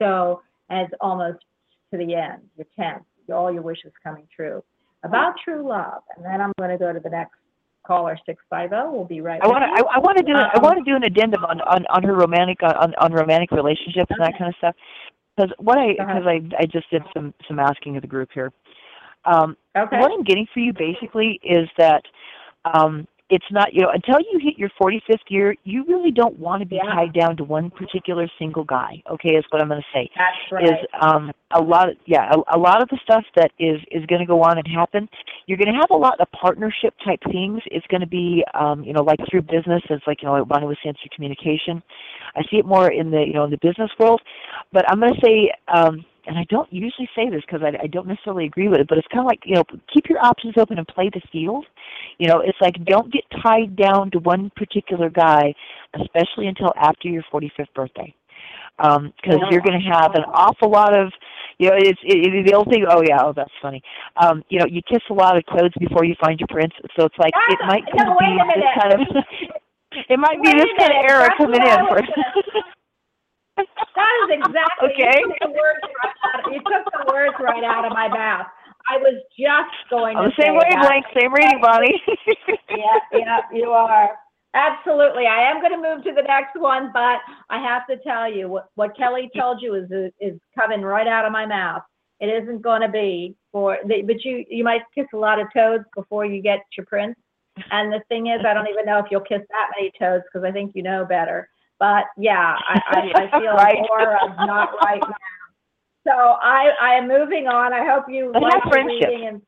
So, and it's almost to the end, your tenth, all your wishes coming true. About true love, and then I'm going to go to the next caller six five zero. We'll be right back. I want to. I, I want to do. Um, I want to do an addendum on, on, on her romantic on, on romantic relationships and okay. that kind of stuff. Because what I because I, I just did some, some asking of the group here. Um, okay. What I'm getting for you basically is that um, it's not, you know, until you hit your forty-fifth year, you really don't want to be yeah. tied down to one particular single guy. Okay, is what I'm going to say. That's right. Is um, a lot. Of, yeah, a, a lot of the stuff that is is going to go on and happen. You're going to have a lot of partnership type things. It's going to be, um, you know, like through business. It's like, you know, like Bonnie was saying, through communication. I see it more in the, you know, in the business world. But I'm going to say. Um, And I don't usually say this because I, I don't necessarily agree with it, but it's kind of like, you know, keep your options open and play the field. You know, it's like don't get tied down to one particular guy, especially until after your forty-fifth birthday, because um, no. you're going to have an awful lot of, you know, it's it, it, the old thing. Oh yeah, oh that's funny. Um, you know, you kiss a lot of clothes before you find your prince, so it's like ah, it might no, be this kind of, it might wait be this kind of era coming in for. That is exactly, okay. you, took the words right out of, you took the words right out of my mouth. I was just going to say that. Same wavelength, same reading, Bonnie. yeah, yeah, you are. Absolutely. I am going to move to the next one, but I have to tell you, what, what Kelly told you is is coming right out of my mouth. It isn't going to be for, the, but you, you might kiss a lot of toads before you get your prince. And the thing is, I don't even know if you'll kiss that many toads because I think you know better. But yeah, I, I, I feel right. more of not right now. So I, I am moving on. I hope you like have friendship. And,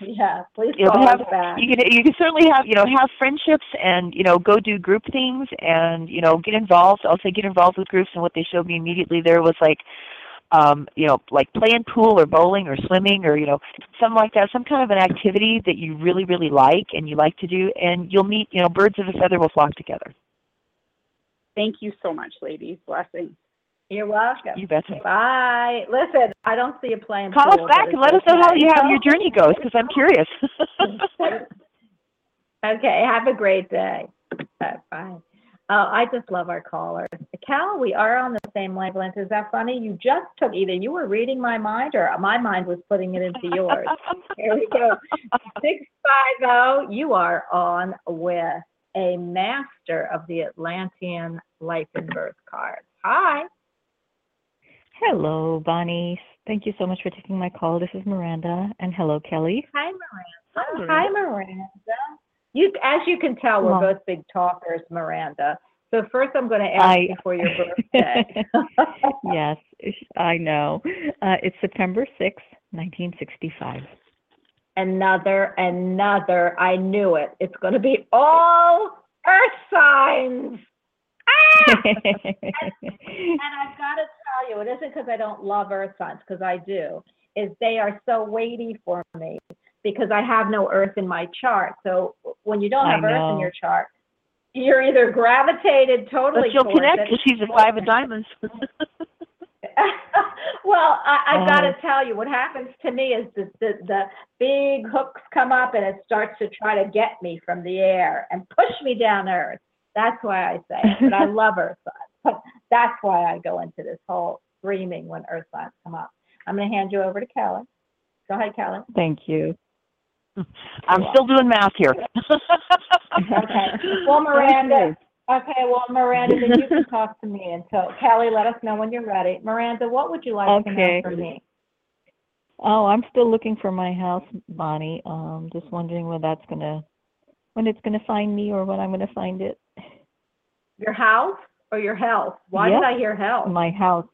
yeah, please call have, us back. You can, you can certainly have, you know, have friendships and, you know, go do group things and, you know, get involved. I'll say get involved with groups, and what they showed me immediately there was like, Um, you know, like playing pool or bowling or swimming or, you know, something like that, some kind of an activity that you really, really like and you like to do, and you'll meet, you know, birds of a feather will flock together. Thank you so much, ladies. Blessings. You're welcome. You betcha. Bye. Listen, I don't see you playing pool. Call us back and let us know how you how your journey goes, because I'm curious. Okay. Have a great day. Bye. Oh, I just love our callers. Cal, we are on the same wavelength. Is that funny? You just took, either you were reading my mind or my mind was putting it into yours. Here we go. six five zero, you are on with a master of the Atlantean life and birth cards. Hi. Hello, Bonnie. Thank you so much for taking my call. This is Miranda. And hello, Kelly. Hi, Miranda. Hi, Miranda. Hi, Miranda. You, as you can tell, we're both big talkers, Miranda. So first I'm going to ask I, you for your birthday. Yes, I know. Uh, it's September sixth, nineteen sixty-five. Another, another. I knew it. It's going to be all earth signs. Ah! and, and I've got to tell you, it isn't because I don't love earth signs, because I do, is they are so weighty for me. Because I have no earth in my chart. So when you don't have earth in your chart, you're either gravitated totally. But you'll connect because she's a five of diamonds. Well, I, I've uh, got to tell you, what happens to me is the, the, the big hooks come up and it starts to try to get me from the air and push me down to earth. That's why I say it. But I love earth signs. That's why I go into this whole screaming when earth signs come up. I'm going to hand you over to Kelly. Go ahead, Kelly. Thank you. I'm still doing math here. Okay. Well, Miranda. Okay. Well, Miranda, then you can talk to me. And so, Kelly, let us know when you're ready. Miranda, what would you like okay. to know from me? Oh, I'm still looking for my house, Bonnie. Um, just wondering when that's gonna, when it's gonna find me, or when I'm gonna find it. Your house or your health? Why yep. did I hear health? My house.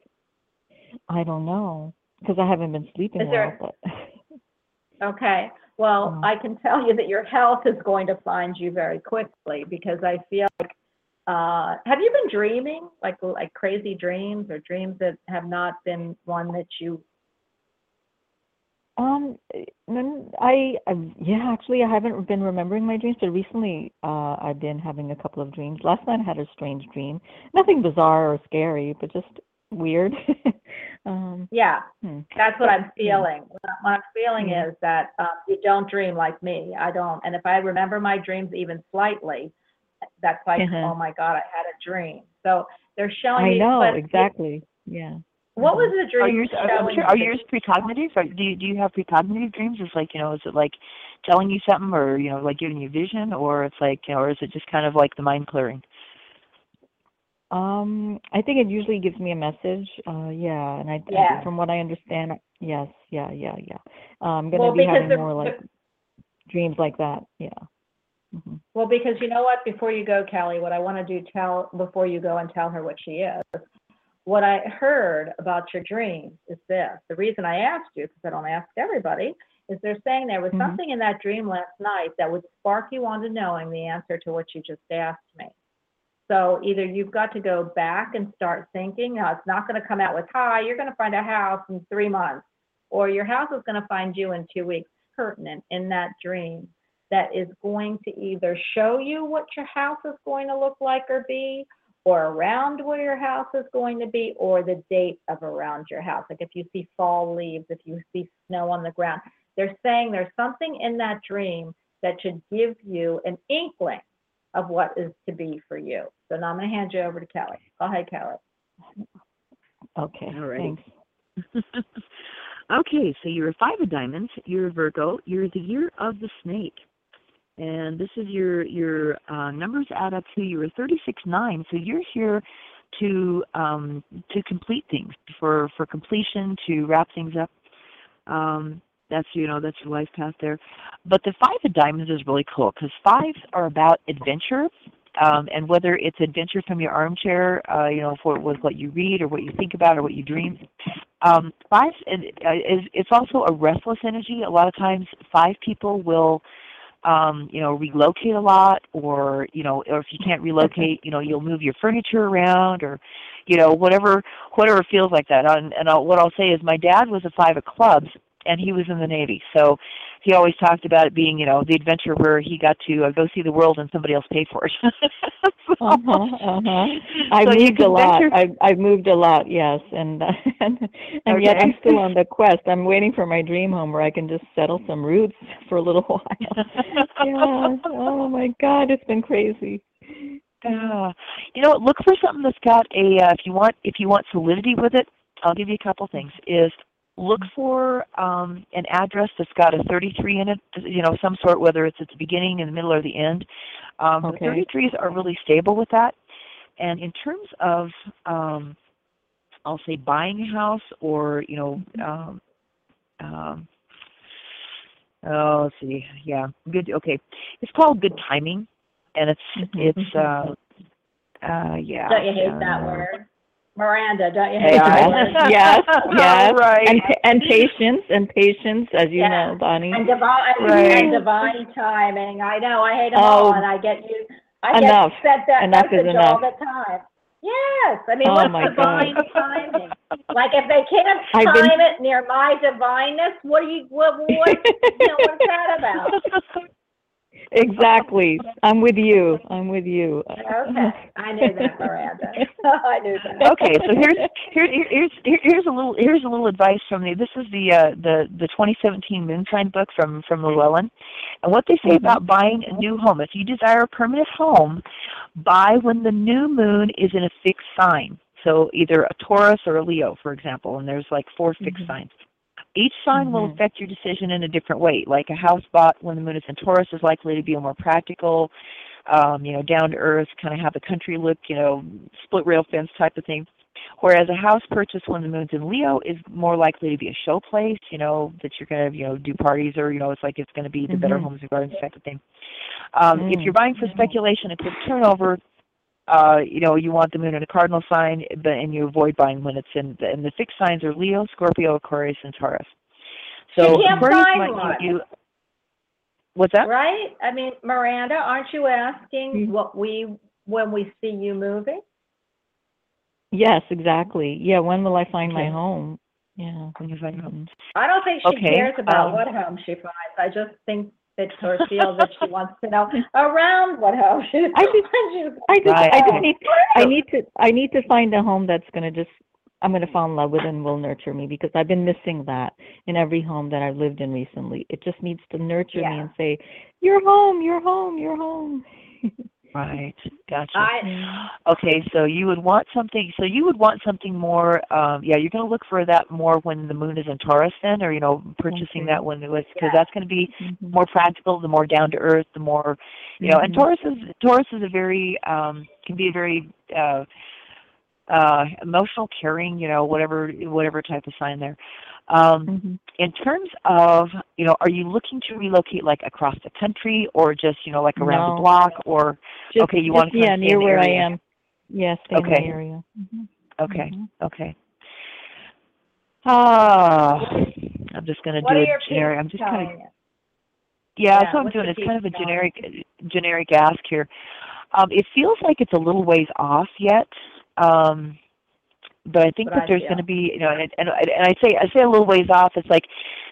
I don't know because I haven't been sleeping Is there... well. But... Okay. Well, I can tell you that your health is going to find you very quickly, because I feel like, uh, have you been dreaming, like like crazy dreams, or dreams that have not been one that you? Um, I, I yeah, actually, I haven't been remembering my dreams, but recently uh, I've been having a couple of dreams. Last night I had a strange dream, nothing bizarre or scary, but just weird. Um, yeah, hmm. that's what I'm feeling. What I'm feeling hmm. is that um, you don't dream like me. I don't. And if I remember my dreams even slightly, that's like, uh-huh. oh my God, I had a dream. So they're showing I me. I know, but exactly. You, yeah. What was the dream? Are yours, showing sure, are yours precognitive? Or do you, do you have precognitive dreams? It's like, you know, is it like telling you something, or, you know, like giving you vision, or it's like, you know, or is it just kind of like the mind clearing? Um, I think it usually gives me a message. Uh, yeah, and I, yeah. I from what I understand, yes, yeah, yeah, yeah. Uh, I'm gonna well, be having the, more like the, dreams like that. Yeah. Mm-hmm. Well, because you know what? Before you go, Kelly, what I want to do tell before you go and tell her what she is. What I heard about your dreams is this. The reason I asked you, because I don't ask everybody, is they're saying there was mm-hmm. something in that dream last night that would spark you onto knowing the answer to what you just asked me. So either you've got to go back and start thinking, now it's not going to come out with, hi, you're going to find a house in three months, or your house is going to find you in two weeks, pertinent in that dream that is going to either show you what your house is going to look like or be, or around where your house is going to be, or the date of around your house. Like if you see fall leaves, if you see snow on the ground, they're saying there's something in that dream that should give you an inkling of what is to be for you. So now I'm going to hand you over to Kelly. Go ahead, Kelly. Okay. All right. Okay, so you're a five of diamonds. You're a Virgo. You're the year of the snake. And this is your, your uh, numbers add up to you're a thirty-six nine. So you're here to um, to complete things, for, for completion, to wrap things up. Um That's, you know, that's your life path there. But the five of diamonds is really cool, because fives are about adventure, um, and whether it's adventure from your armchair, uh, you know, for with what you read or what you think about or what you dream. Um, fives, and uh, it's also a restless energy. A lot of times, five people will, um, you know, relocate a lot, or you know, or if you can't relocate, you know, you'll move your furniture around, or you know, whatever, whatever feels like that. And, and I'll, what I'll say is, my dad was a five of clubs. And he was in the Navy, so he always talked about it being, you know, the adventure where he got to uh, go see the world and somebody else paid for it. so, uh-huh, uh-huh. I so moved a lot. I, I moved a lot, yes, and uh, and, and okay. yet I'm still on the quest. I'm waiting for my dream home where I can just settle some roots for a little while. Yeah. Oh my God, it's been crazy. Yeah. You know, look for something that's got a, uh, if you want if you want solidity with it, I'll give you a couple things, is look for um, an address that's got a thirty-three in it, you know, some sort, whether it's at the beginning, in the middle, or the end. Um, okay. The thirty-threes are really stable with that. And in terms of, um, I'll say, buying a house or, you know, um, um, oh, let's see, yeah, good, okay. It's called good timing. And it's, it's, uh, uh, yeah. Don't you hate uh, that word? Miranda, don't you hate that word? Yes, yes. Oh, right. And, and patience, and patience, as you yes. know, Bonnie. And divine, right. and divine timing. I know, I hate them oh, all, and I get you, I enough. get sent that enough message all the time. Yes, I mean, oh, what's divine God. timing? Like, if they can't I've time been... it near my divineness, what do you, what, what, you know, what's that about? Exactly. I'm with you. I'm with you. Okay. I knew that, Miranda. I knew that. Okay. So here's here, here's here's a little here's a little advice from the this is the uh, the the twenty seventeen Moonshine book from from Llewellyn, and what they say about buying a new home: if you desire a permanent home, buy when the new moon is in a fixed sign. So either a Taurus or a Leo, for example. And there's like four fixed mm-hmm. signs. Each sign mm-hmm. will affect your decision in a different way. Like a house bought when the moon is in Taurus is likely to be a more practical, um, you know, down to earth, kind of have the country look, you know, split rail fence type of thing. Whereas a house purchased when the moon's in Leo is more likely to be a show place, you know, that you're going to, you know, do parties or, you know, it's like it's going to be the mm-hmm. better homes and gardens type of thing. Um, mm-hmm. If you're buying for speculation and quick turnover, Uh, you know, you want the moon in a cardinal sign, but and you avoid buying when it's in the, and the fixed signs are Leo, Scorpio, Aquarius, and Taurus. So you can't find one. You, what's that? Right? I mean, Miranda, aren't you asking mm-hmm. what we when we see you moving? Yes, exactly. Yeah, when will I find okay. my home? Yeah, when you find home. I don't think she okay. cares about um, what home she finds. I just think. That or feel that she wants to know around what house. I just, I just, right. I just need, I need to, I need to find a home that's gonna just, I'm gonna fall in love with and will nurture me, because I've been missing that in every home that I've lived in recently. It just needs to nurture yeah. me and say, "You're home, you're home, you're home." Right, gotcha. I, okay, so you would want something. So you would want something more. Um, yeah, you're going to look for that more when the moon is in Taurus, then, or you know, purchasing mm-hmm. that when it was, because yeah. that's going to be mm-hmm. more practical, the more down to earth, the more, you know. Mm-hmm. And Taurus is Taurus is a very um, can be a very uh, uh, emotional, caring, you know, whatever whatever type of sign there. Um, mm-hmm. In terms of, you know, are you looking to relocate like across the country or just, you know, like around no. the block or, just, okay, you just, want to yeah, near where area. I am. Yes, yeah, okay. in the area. Mm-hmm. Okay, mm-hmm. okay. Uh, I'm just going to do a generic, I'm just kind of, yeah, yeah, so I'm doing, it's kind of a generic, generic ask here. Um, it feels like it's a little ways off yet. Um, But I think but that there's I, yeah. going to be, you know, and, and and I say I say a little ways off. It's like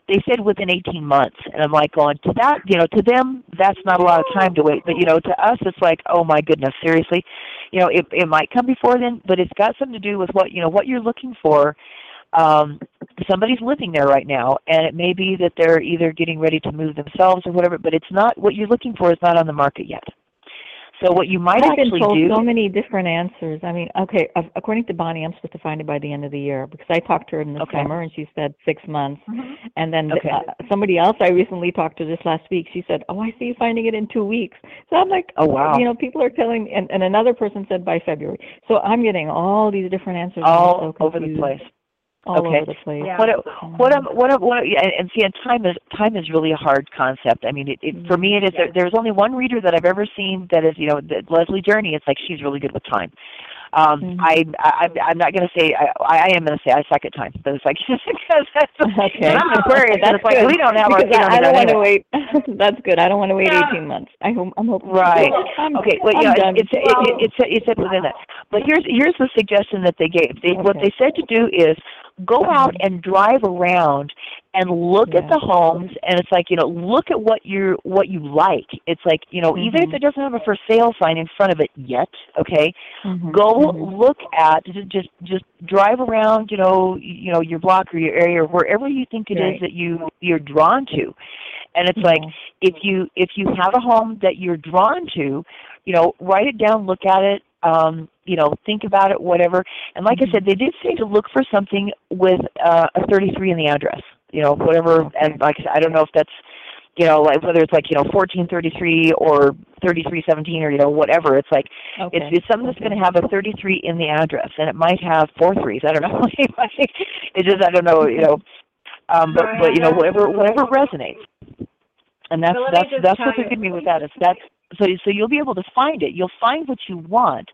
they said within eighteen months, and I'm like going to that, you know, to them that's not a lot of time to wait, but you know, to us it's like, oh my goodness, seriously, you know, it it might come before then, but it's got something to do with what you know what you're looking for. Um, somebody's living there right now, and it may be that they're either getting ready to move themselves or whatever, but it's not what you're looking for is not on the market yet. So what you might I've actually been told do so many different answers. I mean, okay, according to Bonnie, I'm supposed to find it by the end of the year because I talked to her in the okay. summer, and she said six months. Mm-hmm. And then okay. uh, somebody else I recently talked to just last week, she said, "Oh, I see you finding it in two weeks." So I'm like, "Oh wow!" You know, people are telling me, and, and another person said by February. So I'm getting all these different answers all so over the place. All okay. over the place. Yeah. What, what, um, what, what, and, and see, and time is time is really a hard concept. I mean, it, it, for me, it is. Yes. There, there's only one reader that I've ever seen that is, you know, the, Leslie Journey. It's like she's really good with time. Um, mm-hmm. I, I, I'm not going to say. I, I am going to say I suck at time. But it's like because that's okay. I'm an Aquarius. That's it's like we don't have our. I don't want to wait. That's good. I don't want to wait yeah. eighteen months. I hope. I'm hoping. Right. I'm, okay. Well, yeah. You know, it's it's wow. it's it, it, it, it within that. But here's here's the suggestion that they gave. They, okay. What they said to do is go out and drive around and look yeah. at the homes, and it's like, you know, look at what you what you like. It's like, you know, mm-hmm. even if it doesn't have a for sale sign in front of it yet, okay, mm-hmm. go mm-hmm. look at just just drive around, you know, you know your block or your area or wherever you think it right. is that you you're drawn to, and it's mm-hmm. like if you if you have a home that you're drawn to, you know, write it down, look at it, um, you know, think about it, whatever. And like mm-hmm. I said, they did say to look for something with uh, a thirty-three in the address, you know, whatever. And like I said, I don't know if that's, you know, like whether it's like, you know, fourteen thirty-three or thirty-three seventeen or, you know, whatever. It's like okay. it's, it's something that's okay. going to have a thirty-three in the address, and it might have four threes. I don't know. It just, I don't know, you know. Um, but, but, you know, whatever whatever resonates. And that's, that's, that's what they give me with that. Is that's, so, so you'll be able to find it. You'll find what you want.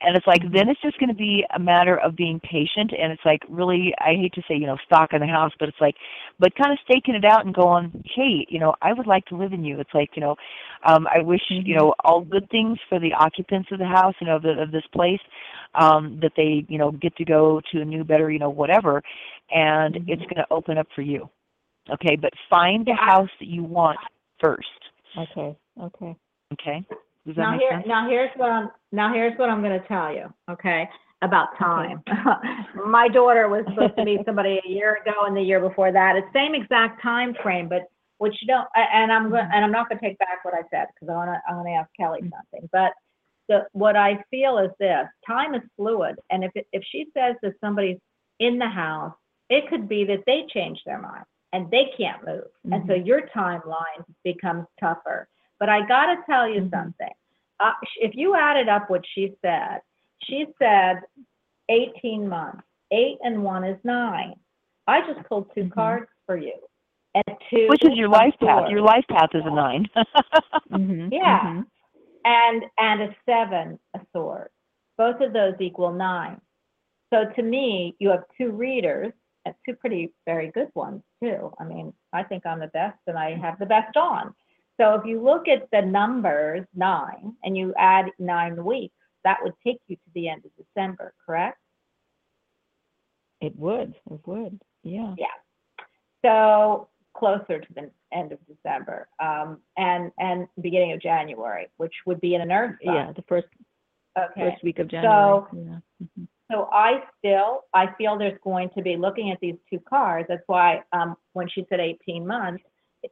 And it's like, then it's just going to be a matter of being patient. And it's like, really, I hate to say, you know, stock in the house, but it's like, but kind of staking it out and going, hey, you know, I would like to live in you. It's like, you know, um, I wish, mm-hmm. you know, all good things for the occupants of the house, you know, the, of this place, um, that they, you know, get to go to a new, better, you know, whatever. And mm-hmm. it's going to open up for you. Okay, but find the house that you want first. Okay, okay. Okay. Does that now, make here, sense? now here's what I'm now here's what I'm going to tell you. Okay, about time. Okay. My daughter was supposed to meet somebody a year ago and the year before that. It's same exact time frame, but which you don't. And I'm going and I'm not going to take back what I said because I want to I want to ask Kelly something. But the, what I feel is this: time is fluid, and if it, if she says that somebody's in the house, it could be that they change their mind and they can't move, mm-hmm. and so your timeline becomes tougher. But I got to tell you mm-hmm. something. Uh, if you added up what she said, she said eighteen months. Eight and one is nine. I just pulled two mm-hmm. cards for you. And two Which is your life four. path. Your life path is a nine. mm-hmm. Yeah. Mm-hmm. And, and a seven, a sword. Both of those equal nine. So to me, you have two readers, and two pretty, very good ones too. I mean, I think I'm the best and I have the best on. So if you look at the numbers nine and you add nine weeks, that would take you to the end of December, correct? It would, it would, yeah. Yeah, so closer to the end of December um, and and beginning of January, which would be in an earth sign. Yeah, the first, okay. first week of January. So, yeah. mm-hmm. so I still, I feel there's going to be, looking at these two cards, that's why um, when she said eighteen months,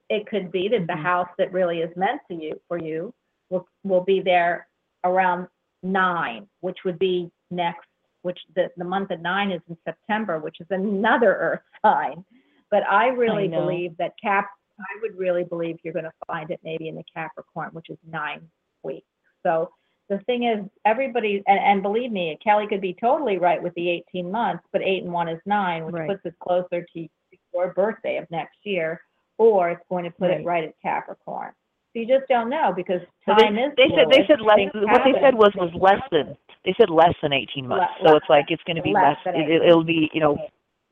it could be that the mm-hmm. house that really is meant to you for you will will be there around nine, which would be next, which the, the month of nine is in September, which is another earth sign. But I really I believe that Cap, I would really believe you're going to find it maybe in the Capricorn, which is nine weeks. So the thing is, everybody, and, and believe me, Kelly could be totally right with the eighteen months, but eight and one is nine, which right. puts us closer to your birthday of next year. Or it's going to put right. it right at Capricorn. So you just don't know because time so they, is. They said they said less. What happen. they said was was less than. They said less than eighteen months. Less, so it's like it's going to be less. less it, it'll be you know,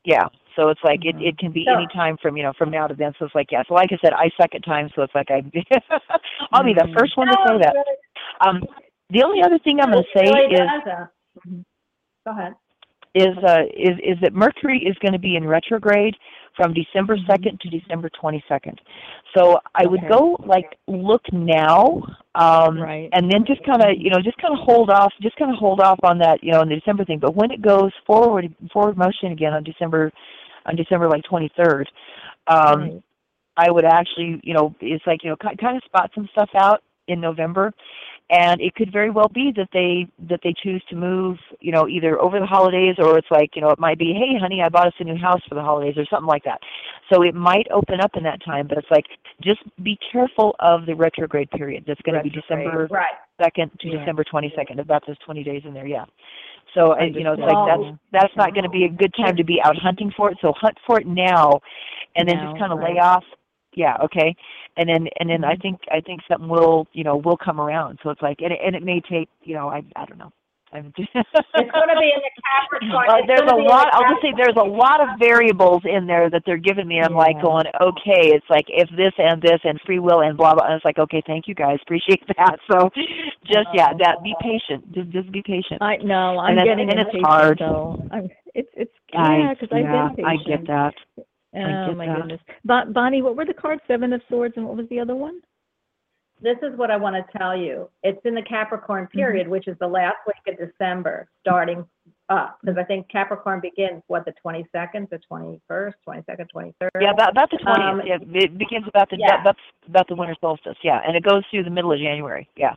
yeah. So it's like mm-hmm. it, it can be so, any time from you know from now to then. So it's like yeah. So like I said, I suck at time. So it's like I I'll be the first one to say that. Um, the only other thing I'm going to say really is. Mm-hmm. Go ahead. Is, uh, is is that Mercury is going to be in retrograde from December second to December twenty-second. So I would okay. go like look now, um, right. and then just kind of you know just kind of hold off, just kind of hold off on that you know on the December thing. But when it goes forward forward motion again on December on December like twenty-third, um, right. I would actually you know it's like you know kind of spot some stuff out in November. And it could very well be that they that they choose to move, you know, either over the holidays or it's like, you know, it might be, hey, honey, I bought us a new house for the holidays or something like that. So it might open up in that time, but it's like just be careful of the retrograde period. That's going to be December right. second to yeah. December twenty-second. About those twenty days in there, yeah. So I, you know, it's like that's that's not going to be a good time to be out hunting for it. So hunt for it now, and then now, just kind of right. lay off. Yeah. Okay. And then, and then I think, I think something will, you know, will come around. So it's like, and it, and it may take, you know, I, I don't know. I'm just it's going to be in the Capricorn. Uh, there's a lot, I'll just say there's a lot of variables in there that they're giving me. I'm yeah. like going, okay, it's like if this and this and free will and blah, blah. And it's like, okay, thank you guys. Appreciate that. So just, yeah, that be patient. Just, just be patient. I know. I'm and getting and it's patient, hard. Though. I'm, it's, it's, yeah, because I've yeah, been patient. I get that. Oh my that. goodness. But Bonnie, what were the cards? Seven of Swords and what was the other one? This is what I want to tell you. It's in the Capricorn period, mm-hmm. which is the last week of December, starting up. Because I think Capricorn begins, what, the twenty-second, the twenty-first, twenty-second, twenty-third? Yeah, about, about the twentieth. Um, yeah, it begins about the, yeah. about, about the winter solstice, yeah. And it goes through the middle of January, yeah.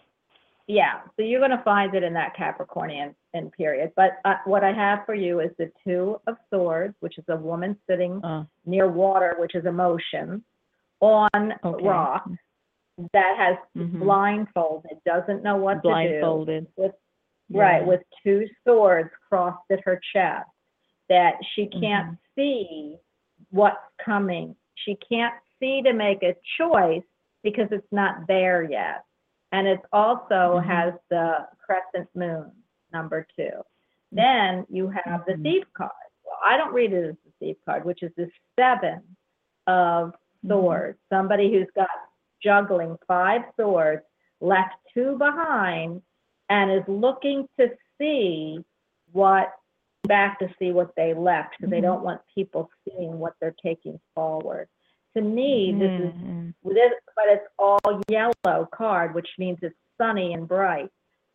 yeah, so you're going to find it in that Capricornian in period. But uh, what I have for you is the Two of Swords, which is a woman sitting uh. near water, which is emotion, on okay. rock that has mm-hmm. blindfolded, doesn't know what blindfolded. to do. Blindfolded. Yeah. Right, with two swords crossed at her chest, that she can't mm-hmm. see what's coming. She can't see to make a choice because it's not there yet. And it also mm-hmm. has the crescent moon, number two. Mm-hmm. Then you have the mm-hmm. thief card. Well, I don't read it as the thief card, which is the seven of swords. Mm-hmm. Somebody who's got juggling five swords, left two behind, and is looking to see what, back to see what they left, because mm-hmm. they don't want people seeing what they're taking forward. To me, this mm-hmm. is, this, but it's all yellow card, which means it's sunny and bright.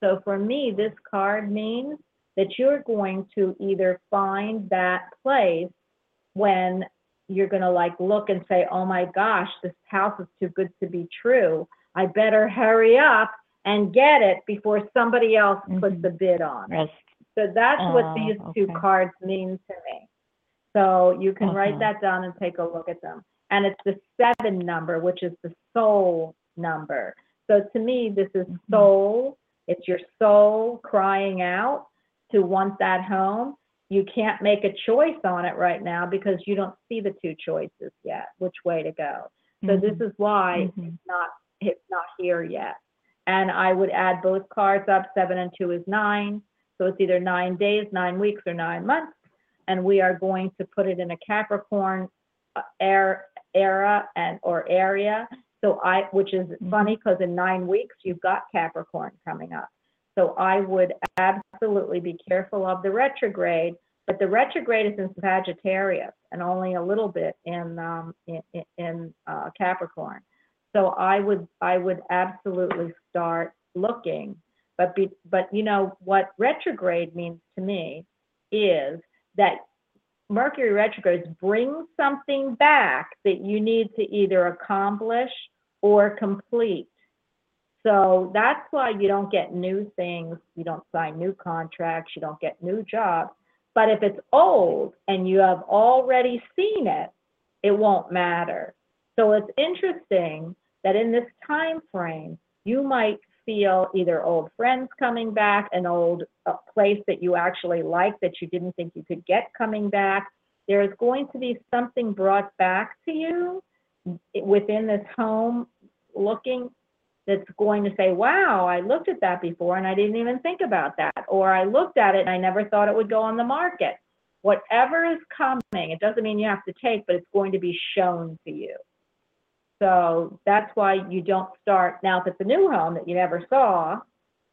So for me, this card means that you're going to either find that place when you're going to like look and say, oh my gosh, this house is too good to be true. I better hurry up and get it before somebody else mm-hmm. puts a bid on it. Yes. So that's uh, what these okay. two cards mean to me. So you can uh-huh. write that down and take a look at them. And it's the seven number, which is the soul number. So to me, this is mm-hmm. soul. It's your soul crying out to want that home. You can't make a choice on it right now because you don't see the two choices yet, which way to go. So mm-hmm. this is why mm-hmm. it's not it's not here yet. And I would add both cards up. Seven and two is nine. So it's either nine days, nine weeks, or nine months. And we are going to put it in a Capricorn air era and or area. So I, which is mm-hmm. funny because in nine weeks you've got Capricorn coming up. So I would absolutely be careful of the retrograde, but the retrograde is in Sagittarius and only a little bit in um, in, in uh, Capricorn. So I would I would absolutely start looking. But be, but you know what retrograde means to me is that Mercury retrogrades bring something back that you need to either accomplish or complete. So that's why you don't get new things, you don't sign new contracts, you don't get new jobs. But if it's old and you have already seen it, it won't matter. So it's interesting that in this time frame, you might feel either old friends coming back, an old place that you actually like that you didn't think you could get coming back. There is going to be something brought back to you within this home looking that's going to say, wow, I looked at that before and I didn't even think about that. Or I looked at it and I never thought it would go on the market. Whatever is coming, it doesn't mean you have to take, but it's going to be shown to you. So that's why you don't start. Now, if it's a new home that you never saw,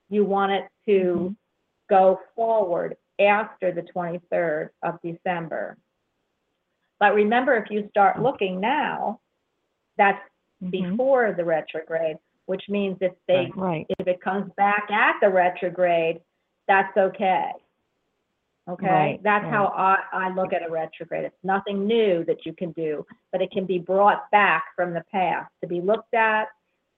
you want it to mm-hmm. go forward after the twenty-third of December. But remember, if you start looking now, that's mm-hmm. before the retrograde, which means if they right. if it comes back at the retrograde, that's okay. Okay, right, that's right. how I, I look at a retrograde. It's nothing new that you can do, but it can be brought back from the past to be looked at,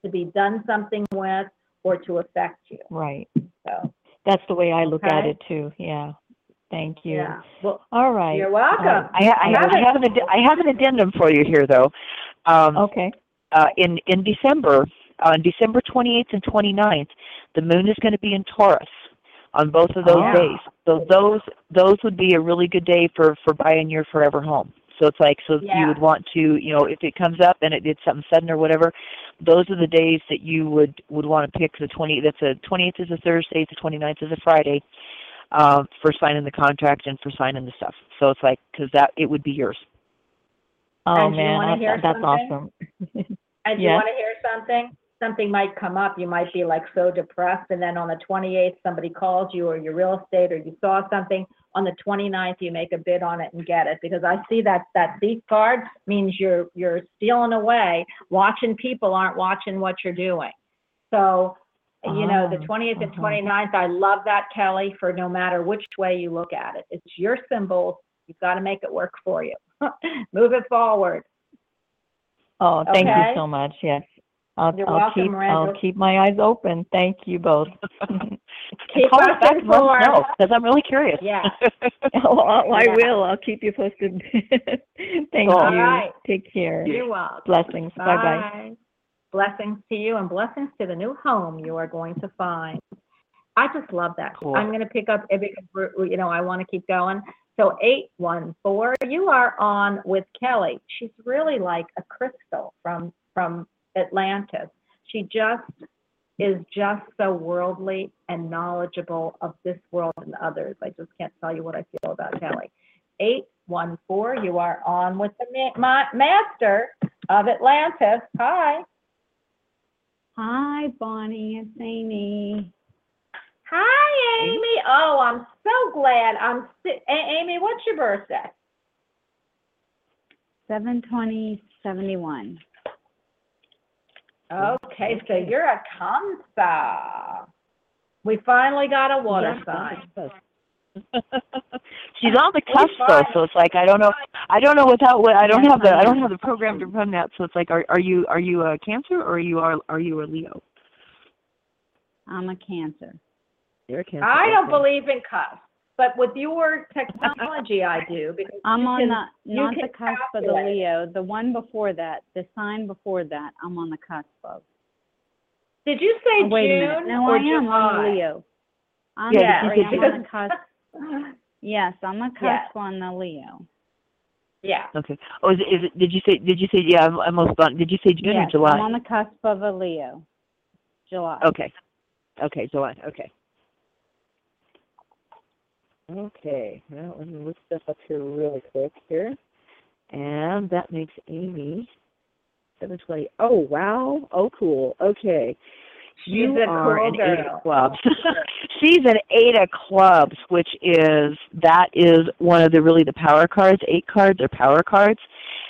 to be done something with, or to affect you. Right. So that's the way I look okay. at it too. Yeah. Thank you. Yeah. Well, all right. You're welcome. Uh, I, I, I, have I, have an, I have an addendum for you here, though. Um, okay. Uh, in in December, on December twenty-eighth and twenty-ninth, the moon is going to be in Taurus. On both of those oh, yeah. days, so those those would be a really good day for, for buying your forever home. So it's like so yeah. you would want to, you know, if it comes up and it did something sudden or whatever, those are the days that you would, would want to pick. The twenty that's a twentieth is a Thursday, the twenty-ninth is a Friday, uh, for signing the contract and for signing the stuff. So it's like because that it would be yours. Oh and man, you that's, that's awesome. And you yeah. want to hear something? Something might come up. You might be like so depressed. And then on the twenty-eighth, somebody calls you or your real estate or you saw something. On the twenty-ninth, you make a bid on it and get it. Because I see that that thief card means you're you're stealing away, watching people aren't watching what you're doing. So, you know, the twentieth and twenty-ninth, I love that, Kelly, for no matter which way you look at it. It's your symbol. You've got to make it work for you. Move it forward. Oh, thank okay? you so much. Yes. I'll, You're I'll welcome, keep, Miranda. I'll keep my eyes open. Thank you both. Keep us informed. Because I'm really curious. Yeah. I'll, I'll, yeah. I will. I'll keep you posted. Thank All you. Right. Take care. You're welcome. Blessings. Bye. Bye-bye. Blessings to you and blessings to the new home you are going to find. I just love that. Cool. I'm going to pick up, you know, I want to keep going. So eight one four, you are on with Kelly. She's really like a crystal from from Atlantis. She just is just so worldly and knowledgeable of this world and others. I just can't tell you what I feel about Kelly. eight one four, you are on with the ma ma master of Atlantis. Hi. Hi, Bonnie. It's Amy. Hi, Amy. Oh, I'm so glad. I'm si Amy, what's your birthday? seven twenty seventy-one. Okay, so you're a Cancer. We finally got a water sign. She's on the cusp though, so it's like I don't know. I don't know without what I don't have the I don't have the program to run that. So it's like, are are you are you a Cancer or are you are are you a Leo? I'm a Cancer. You're a Cancer. I don't believe in cusp, but with your technology, I do. Because I'm on the not the cusp of the Leo, the one before that, the sign before that. I'm on the cusp of. Did you say June? No, I am on Leo. I'm on the cusp. Yes, I'm a cusp on the Leo. Yeah. Okay. Oh, is it, is it? Did you say? Did you say? Yeah, I'm almost done. Did you say June or July? I'm on the cusp of a Leo. July. Okay. Okay, July. Okay. Okay. Well, let me look stuff up here really quick here, and that makes Amy seven twenty. Oh wow! Oh cool. Okay, you are an eight of clubs. She's an eight of clubs, which is that is one of the really the power cards. Eight cards are power cards,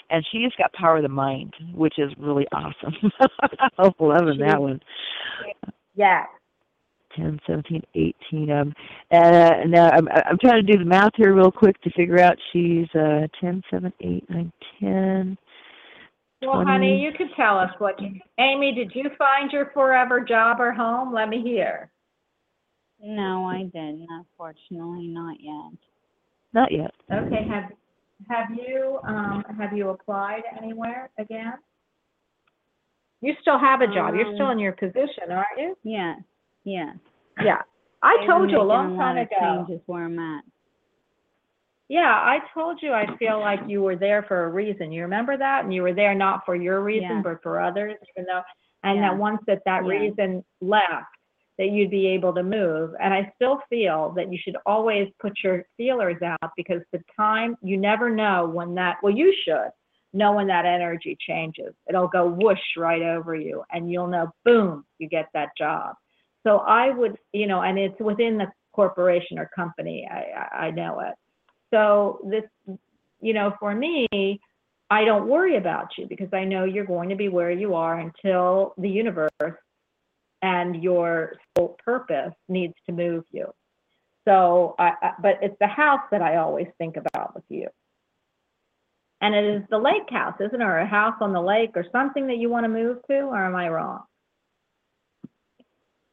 and she's got power of the mind, which is really awesome. I'm loving that one. Yeah. ten, seventeen, eighteen. Um, uh, now I'm, I'm trying to do the math here real quick to figure out she's uh, ten, seven, eight, nine, ten. Well, twenty. Honey, you could tell us what. Amy, did you find your forever job or home? Let me hear. No, I didn't. Unfortunately, not yet. Not yet. Okay. Have Have you um, Have you applied anywhere again? You still have a job. Um, You're still in your position, aren't you? Yeah. Yeah. Yeah. I I've told you a long time ago. Changes where I'm at. Yeah, I told you I feel like you were there for a reason. You remember that? And you were there not for your reason, yeah. but for others, even though, and yeah. that once that that yeah. reason left, that you'd be able to move. And I still feel that you should always put your feelers out because the time, you never know when that, well, you should know when that energy changes. It'll go whoosh right over you and you'll know, boom, you get that job. So I would, you know, and it's within the corporation or company, I, I know it. So this, you know, for me, I don't worry about you because I know you're going to be where you are until the universe and your sole purpose needs to move you. So, I, I, but it's the house that I always think about with you. And it is the lake house, isn't it? Or a house on the lake or something that you want to move to, or am I wrong?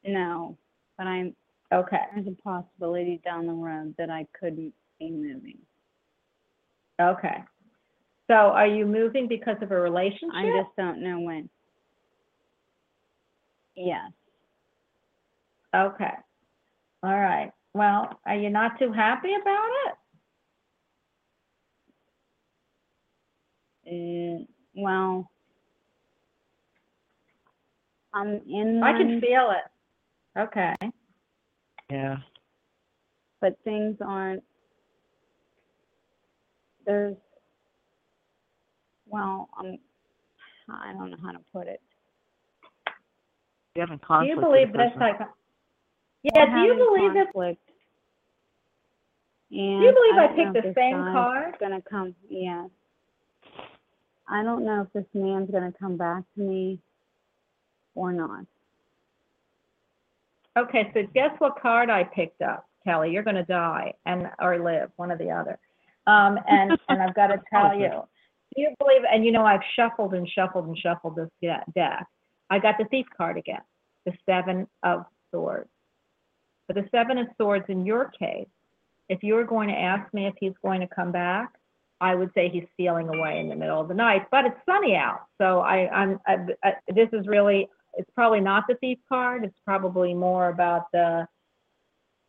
No, but I'm okay. There's a possibility down the road that I couldn't be moving. Okay. So are you moving because of a relationship? I just don't know when. Yes. Okay. All right. Well, are you not too happy about it? Mm, well, I'm in. I can feel it. Okay. Yeah. But things aren't, there's, well, I'm, I don't know how to put it. You haven't conflict. Do you believe that's like, yeah, do you believe that? Do you believe I picked the same card? Going to come, yeah. I don't know if this man's going to come back to me or not. Okay, so guess what card I picked up, Kelly? You're going to die and or live, one or the other. Um, and, and I've got to tell you, do you believe, and you know, I've shuffled and shuffled and shuffled this deck. I got the thief card again, the Seven of Swords. But the Seven of Swords in your case, if you were going to ask me if he's going to come back, I would say he's stealing away in the middle of the night, but it's sunny out. So I, I'm, I, I, this is really, it's probably not the thief card. It's probably more about the,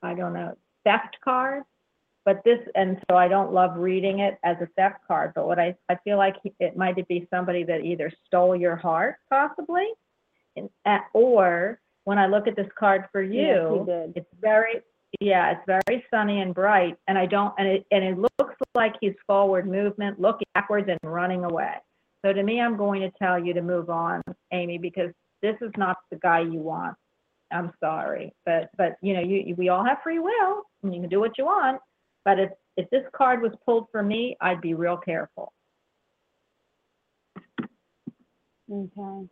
I don't know, theft card. But this, and so I don't love reading it as a theft card, but what I, I feel like it might be somebody that either stole your heart, possibly, and, or when I look at this card for you, yes, it's very, yeah, it's very sunny and bright, and I don't, and it, and it looks like he's forward movement, looking backwards and running away. So to me, I'm going to tell you to move on, Amy, because this is not the guy you want. I'm sorry, but, but you know, you, we all have free will, and you can do what you want. But if, if this card was pulled for me, I'd be real careful. Okay.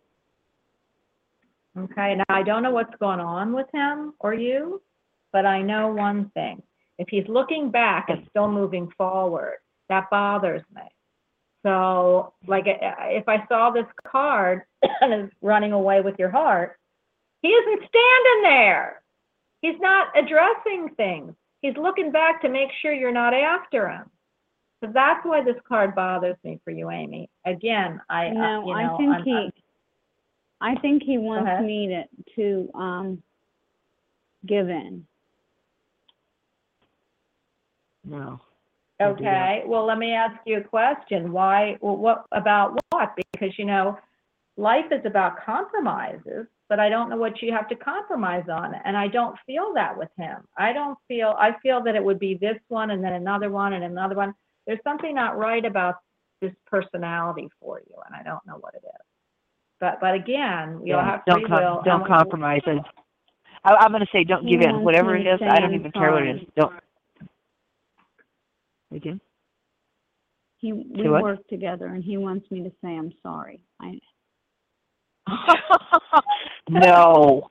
Okay, now I don't know what's going on with him or you, but I know one thing. If he's looking back and still moving forward, that bothers me. So, like, if I saw this card and is running away with your heart, he isn't standing there. He's not addressing things. He's looking back to make sure you're not after him. So that's why this card bothers me for you, Amy. Again, I, no, uh, you know, I think I'm, he, I'm, I think he wants me to to um, give in. No. Okay. Well, let me ask you a question. Why? Well, what about what? Because you know, life is about compromises. But I don't know what you have to compromise on. And I don't feel that with him. I don't feel, I feel that it would be this one and then another one and another one. There's something not right about this personality for you. And I don't know what it is. But but again, you'll yeah, have to don't, com don't compromise. It. I, I'm going to say don't give yeah, in. Whatever it is, I don't even care what it is. Don't. Again? He, we work together and he wants me to say I'm sorry. I no.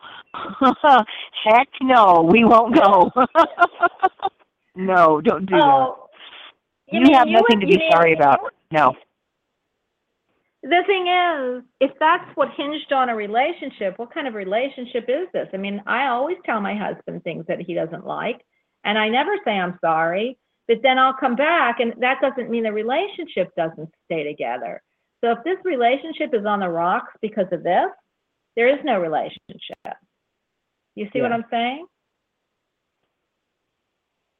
Heck no, we won't go. No, don't do oh, that. You, you have nothing you to be sorry about. No. The thing is, if that's what hinged on a relationship, what kind of relationship is this? I mean, I always tell my husband things that he doesn't like, and I never say I'm sorry, but then I'll come back, and that doesn't mean the relationship doesn't stay together. So if this relationship is on the rocks because of this, there is no relationship. You see yeah. what I'm saying?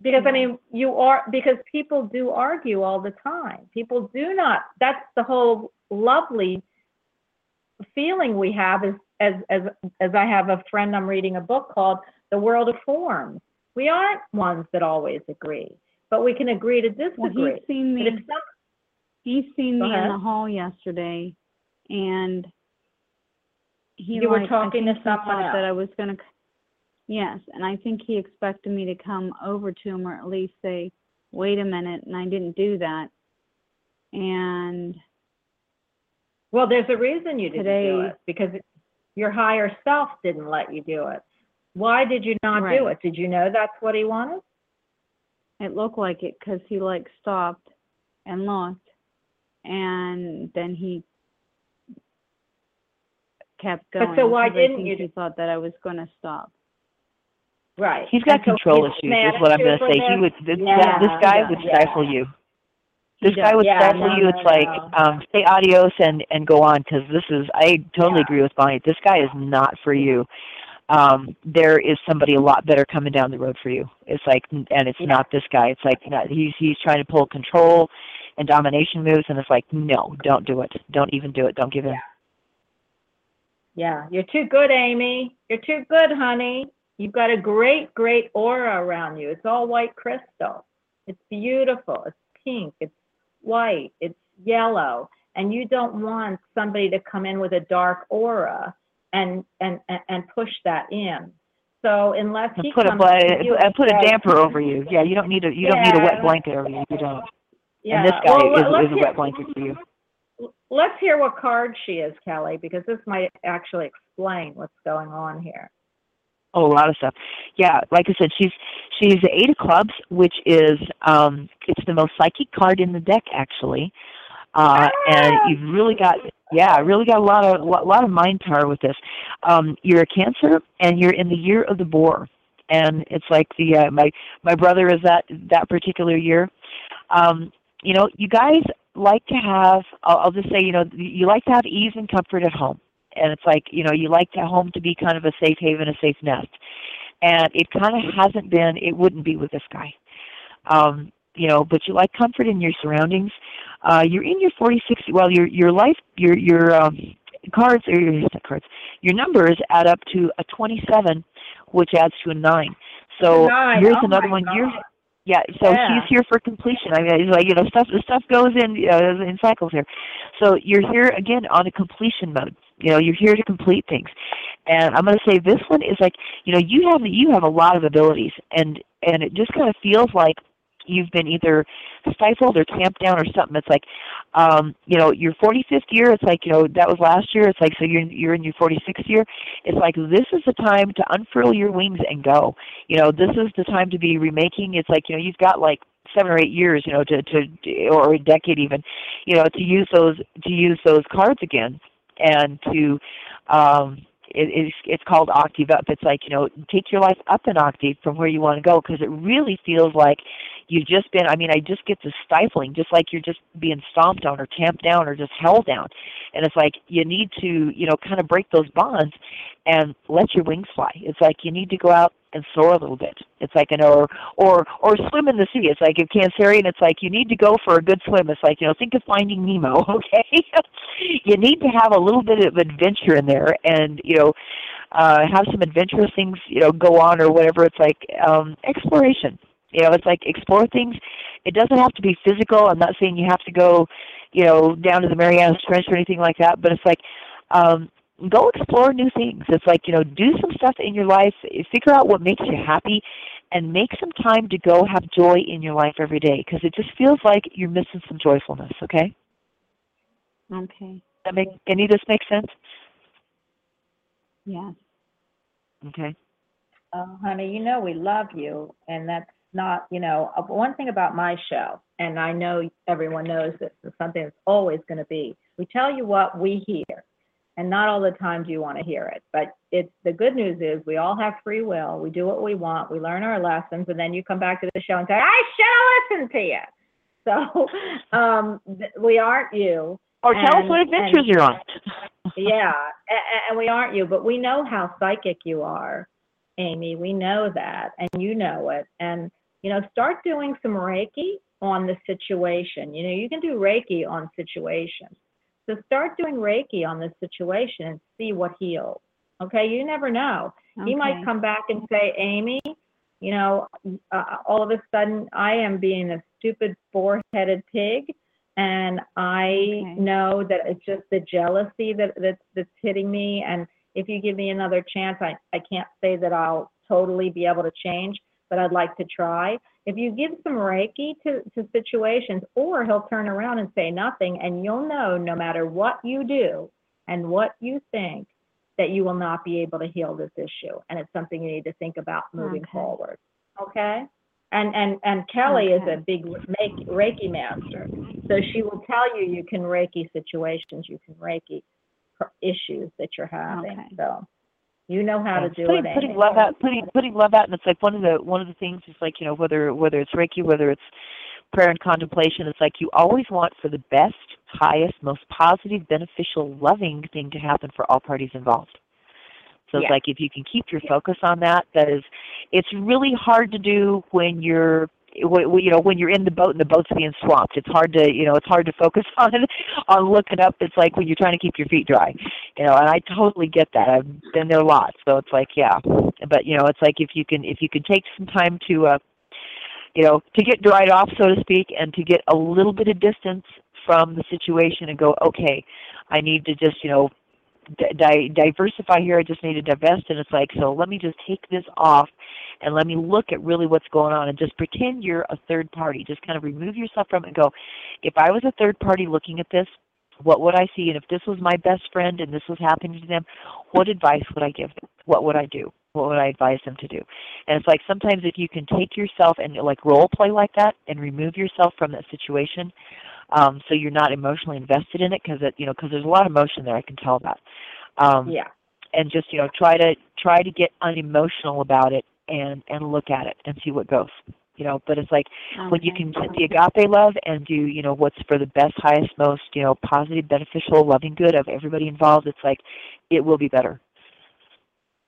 Because, I mean, you are, because people do argue all the time. People do not, that's the whole lovely feeling we have is, as, as, as I have a friend I'm reading a book called The World of Forms. We aren't ones that always agree, but we can agree to disagree. Well, he's seen me. He seen me in the hall yesterday, and he you like, were talking to someone else. That I was going to. Yes, and I think he expected me to come over to him, or at least say, "Wait a minute," and I didn't do that. And well, there's a reason you didn't today, do it because your higher self didn't let you do it. Why did you not right. do it? Did you know that's what he wanted? It looked like it because he like stopped and looked. And then he kept going. But so why didn't you? He thought that I was going to stop. Right. He's got control issues, is what I'm going to say. He would. This, yeah, this guy yeah, would stifle yeah. you. This guy would yeah, stifle no, you. No, it's no, like no. Um, say adios and and go on, because this is. I totally yeah. agree with Bonnie. This guy is not for you. Um, there is somebody a lot better coming down the road for you. It's like, and it's yeah. not this guy. It's like not, he's he's trying to pull control and domination moves, and it's like, no, don't do it. Don't even do it. Don't give in. Yeah, you're too good, Amy. You're too good, honey. You've got a great, great aura around you. It's all white crystal. It's beautiful. It's pink. It's white. It's yellow. And you don't want somebody to come in with a dark aura and and and push that in. So unless he put a put a damper over you. Yeah, you don't need a you don't need a wet blanket over you. You don't. Yeah. And this guy well, is, is hear, a wet blanket for you. Let's hear what card she is, Kelly, because this might actually explain what's going on here. Oh, a lot of stuff. Yeah, like I said, she's she's the Eight of Clubs, which is um, it's the most psychic card in the deck, actually. Uh, and you've really got, yeah, really got a lot of, a lot of mind power with this. Um, you're a Cancer, and you're in the year of the boar. And it's like the uh, my my brother is that that particular year. Um, you know, you guys like to have, I'll, I'll just say, you know, you like to have ease and comfort at home. And it's like, you know, you like to home to be kind of a safe haven, a safe nest. And it kind of hasn't been, it wouldn't be with this guy. Um, you know, but you like comfort in your surroundings. Uh, you're in your forty-six, well, your your life, your your um, cards, or your cards, your numbers add up to a twenty-seven, which adds to a nine. So nine. Here's oh another one. Yours, yeah. So yeah. He's here for completion. I mean, it's like, you know, stuff stuff goes in uh, in cycles here. So you're here again on a completion mode. You know, you're here to complete things. And I'm going to say this one is like, you know, you have you have a lot of abilities, and and it just kind of feels like you've been either stifled or tamped down or something. It's like, um, you know, your forty-fifth year, it's like, you know, that was last year. It's like, so you're, you're in your forty-sixth year. It's like, this is the time to unfurl your wings and go. You know, this is the time to be remaking. It's like, you know, you've got like seven or eight years, you know, to, to or a decade even, you know, to use those, to use those cards again and to, um, It, it's, it's called octave up. It's like, you know, take your life up an octave from where you want to go, because it really feels like you've just been, I mean, I just get this stifling, just like you're just being stomped on or tamped down or just held down. And it's like you need to, you know, kind of break those bonds and let your wings fly. It's like you need to go out and soar a little bit. It's like, you know, or, or, or swim in the sea. It's like if Cancerian, it's like you need to go for a good swim. It's like, you know, think of Finding Nemo, okay? You need to have a little bit of adventure in there and, you know, uh, have some adventurous things, you know, go on or whatever. It's like um, exploration. You know, it's like explore things. It doesn't have to be physical. I'm not saying you have to go, you know, down to the Marianas Trench or anything like that, but it's like, um, go explore new things. It's like, you know, do some stuff in your life, figure out what makes you happy, and make some time to go have joy in your life every day, because it just feels like you're missing some joyfulness, okay? Okay. That make, any of this make sense? Yeah. Okay. Oh, honey, you know we love you, and that's not, you know, one thing about my show, and I know everyone knows this is something that's always going to be, we tell you what we hear. And not all the time do you want to hear it, but it's the good news is we all have free will. We do what we want. We learn our lessons, and then you come back to the show and say, "I should have listened to you." So um, th- we aren't you. Or and, tell us what adventures and, you're on. Yeah, and, and we aren't you, but we know how psychic you are, Amy. We know that, and you know it. And you know, start doing some Reiki on the situation. You know, you can do Reiki on situations. So start doing Reiki on this situation and see what heals. Okay, you never know. Okay. He might come back and say, Amy, you know, uh, all of a sudden I am being a stupid four-headed pig, and I okay. know that it's just the jealousy that, that that's hitting me. And if you give me another chance, I, I can't say that I'll totally be able to change, but I'd like to try. If you give some Reiki to, to situations, or he'll turn around and say nothing, and you'll know no matter what you do and what you think that you will not be able to heal this issue. And it's something you need to think about moving okay. forward. Okay. And, and, and Kelly okay. is a big make, Reiki master. So she will tell you, you can Reiki situations, you can Reiki issues that you're having. Okay. So. You know how to do putting, it. Putting love out, putting putting love out, and it's like one of the one of the things is like, you know, whether whether it's Reiki, whether it's prayer and contemplation, it's like you always want for the best, highest, most positive, beneficial, loving thing to happen for all parties involved. So yeah. It's like if you can keep your focus on that, that is, it's really hard to do when you're. You know, when you're in the boat and the boat's being swamped, it's hard to, you know, it's hard to focus on on looking up. It's like when you're trying to keep your feet dry, you know. And I totally get that. I've been there a lot, so it's like, yeah. But you know, it's like if you can if you can take some time to, uh, you know, to get dried off, so to speak, and to get a little bit of distance from the situation and go, okay, I need to just, you know, Di- diversify here. I just need to divest, and it's like, so let me just take this off and let me look at really what's going on, and just pretend you're a third party. Just kind of remove yourself from it and go, if I was a third party looking at this, what would I see? And if this was my best friend and this was happening to them, what advice would I give them? What would I do? What would I advise them to do? And it's like sometimes if you can take yourself and like role play like that and remove yourself from that situation, um, so you're not emotionally invested in it, because you know, because there's a lot of emotion there. I can tell that. Um, yeah. And just you know, try to try to get unemotional about it and and look at it and see what goes. You know, but it's like okay. when you can get the agape love and do, you know, what's for the best, highest, most, you know, positive, beneficial, loving good of everybody involved, it's like it will be better.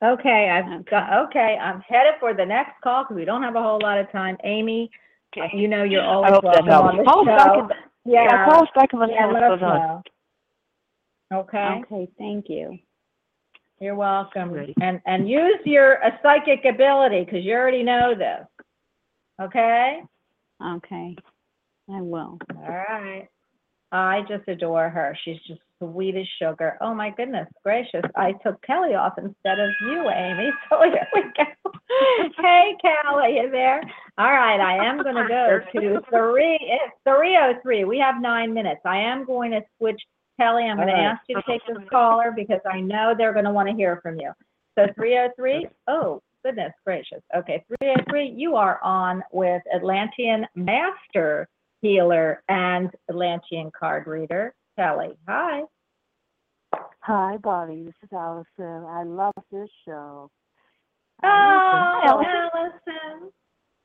Okay, I've got, okay, I'm headed for the next call because we don't have a whole lot of time. Amy, okay. you know you're always welcome on the call show. Us back and, yeah. yeah, call us back and let yeah, us know let what's us going know. on. Okay. Okay, thank you. You're welcome. And, and use your uh, psychic ability because you already know this. Okay? Okay. I will. All right. I just adore her. She's just sweet as sugar. Oh, my goodness gracious. I took Kelly off instead of you, Amy. So here we go. Hey, Kelly, you there? All right. I am going to go to three. It's three oh three. We have nine minutes. I am going to switch. Kelly, I'm going to ask you to take this caller because I know they're going to want to hear from you. So three oh three. Oh. Goodness gracious. Okay, three oh three, you are on with Atlantean Master Healer and Atlantean Card Reader, Kelly. Hi. Hi, Bonnie. This is Allison. I love this show. Oh, Allison. Allison.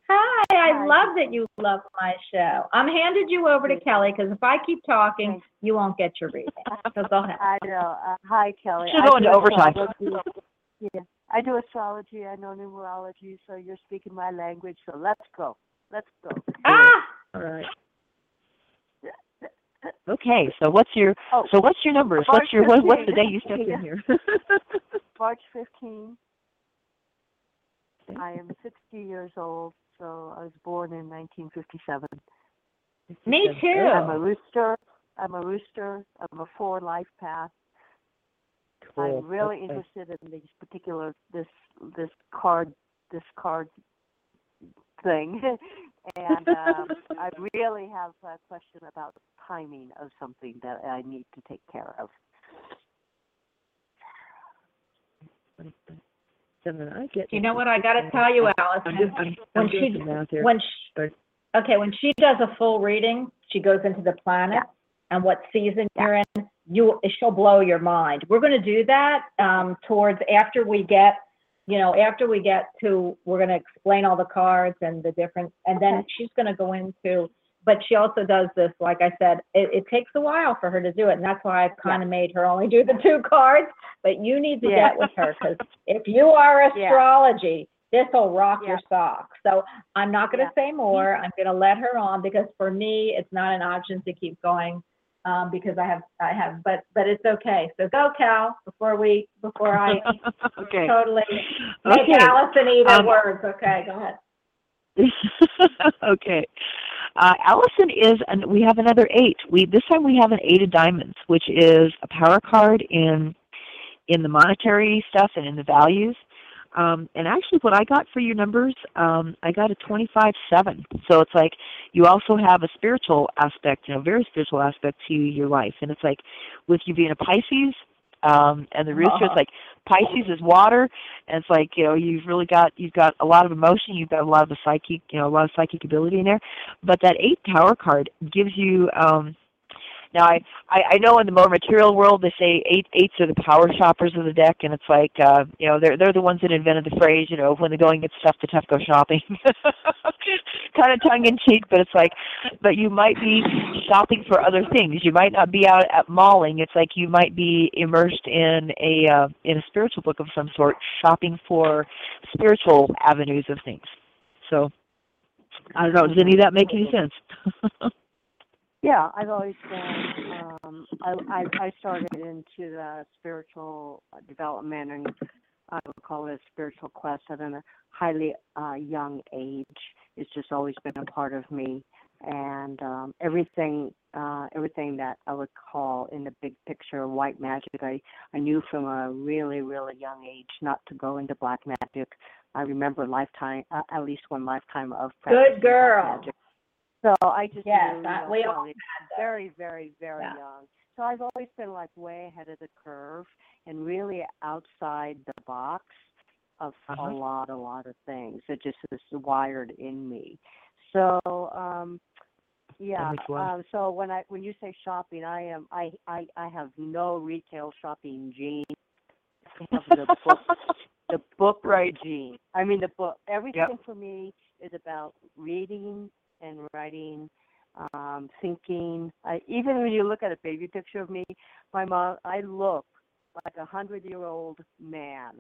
Hi. Hi. I love that you love my show. I'm handed you over to Kelly because if I keep talking, you won't get your reading. So go ahead. I know. Uh, hi, Kelly. She's going to overtime. Yeah. I do astrology, I know numerology, so you're speaking my language, so let's go. Let's go. Ah! All right. Okay, so what's your oh, so what's your numbers? March what's your what, what's the day you stepped in here? March fifteenth. I am sixty years old, so I was born in nineteen fifty-seven. Me too. I'm a rooster. I'm a rooster. I'm a four life path. Cool. I'm really okay. interested in these particular this this card this card thing, and um, I really have a question about the timing of something that I need to take care of. I get you know what I got to tell you, Alice? I'm just, I'm, when I'm she here. when she, okay when she does a full reading, she goes into the planet yeah. and what season yeah. you're in. You, she'll blow your mind. We're going to do that um, towards after we get, you know, after we get to, we're going to explain all the cards and the difference. And then okay. she's going to go into, but she also does this, like I said, it, it takes a while for her to do it. And that's why I've kind of yeah. made her only do the two cards, but you need to yeah. get with her because if you are astrology, yeah. this will rock yeah. your socks. So I'm not going to yeah. say more. I'm going to let her on because for me, it's not an option to keep going. Um, because I have, I have, but, but it's okay. So go, Cal, before we, before I okay. totally make okay. Allison eat her um, words. Okay, go ahead. okay. Uh, Allison is, an, we have another eight. We This time we have an eight of diamonds, which is a power card in, in the monetary stuff and in the values. Um, and actually what I got for your numbers, um, I got a twenty-five seven. So it's like you also have a spiritual aspect, you know, very spiritual aspect to your life. And it's like with you being a Pisces um, and the rooster, uh-huh. it's like Pisces is water. And it's like, you know, you've really got, you've got a lot of emotion. You've got a lot of the psychic, you know, a lot of psychic ability in there. But that eight power card gives you, um, now, I, I, I know in the more material world they say eight, eights are the power shoppers of the deck, and it's like, uh, you know, they're, they're the ones that invented the phrase, you know, when the going gets tough, the tough go shopping. Kind of tongue-in-cheek, but it's like, but you might be shopping for other things. You might not be out at mauling. It's like you might be immersed in a, uh, in a spiritual book of some sort, shopping for spiritual avenues of things. So, I don't know, does any of that make any sense? Yeah, I've always been, um, I, I, I started into the spiritual development, and I would call it a spiritual quest at a highly uh, young age. It's just always been a part of me, and um, everything uh, everything that I would call in the big picture white magic, I, I knew from a really, really young age not to go into black magic. I remember a lifetime, uh, at least one lifetime of practicing Good girl. Black magic. So I just yes, knew, that, we all very, very, very yeah. young. So I've always been like way ahead of the curve and really outside the box of uh-huh. a lot, a lot of things. It just is wired in me. So um, Yeah. Which one? Um, so when I when you say shopping, I am I I, I have no retail shopping gene. I have the book, the book right gene. I mean the book. Everything yep. for me is about reading and writing, um, thinking. I, even when you look at a baby picture of me, my mom, I look like a hundred-year-old man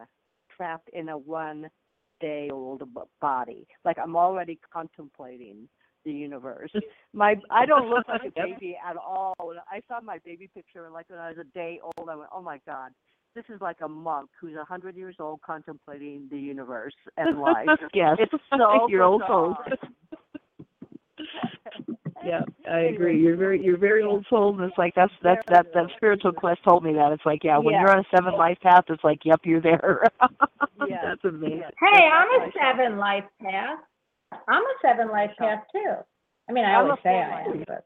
trapped in a one-day-old body. Like I'm already contemplating the universe. My I don't look like a baby at all. I saw my baby picture like when I was a day old. I went, oh my God, this is like a monk who's a hundred years old contemplating the universe and life. Yes, it's so your old soul. Yeah, I agree. You're very, you're very old soul, and it's like that's that's that that spiritual quest told me that. It's like, yeah, when yeah. you're on a seven life path, it's like, yep, you're there. Yeah. That's amazing. Hey, I'm a seven life path. I'm a seven life path too. I mean, I I'm always say I am, but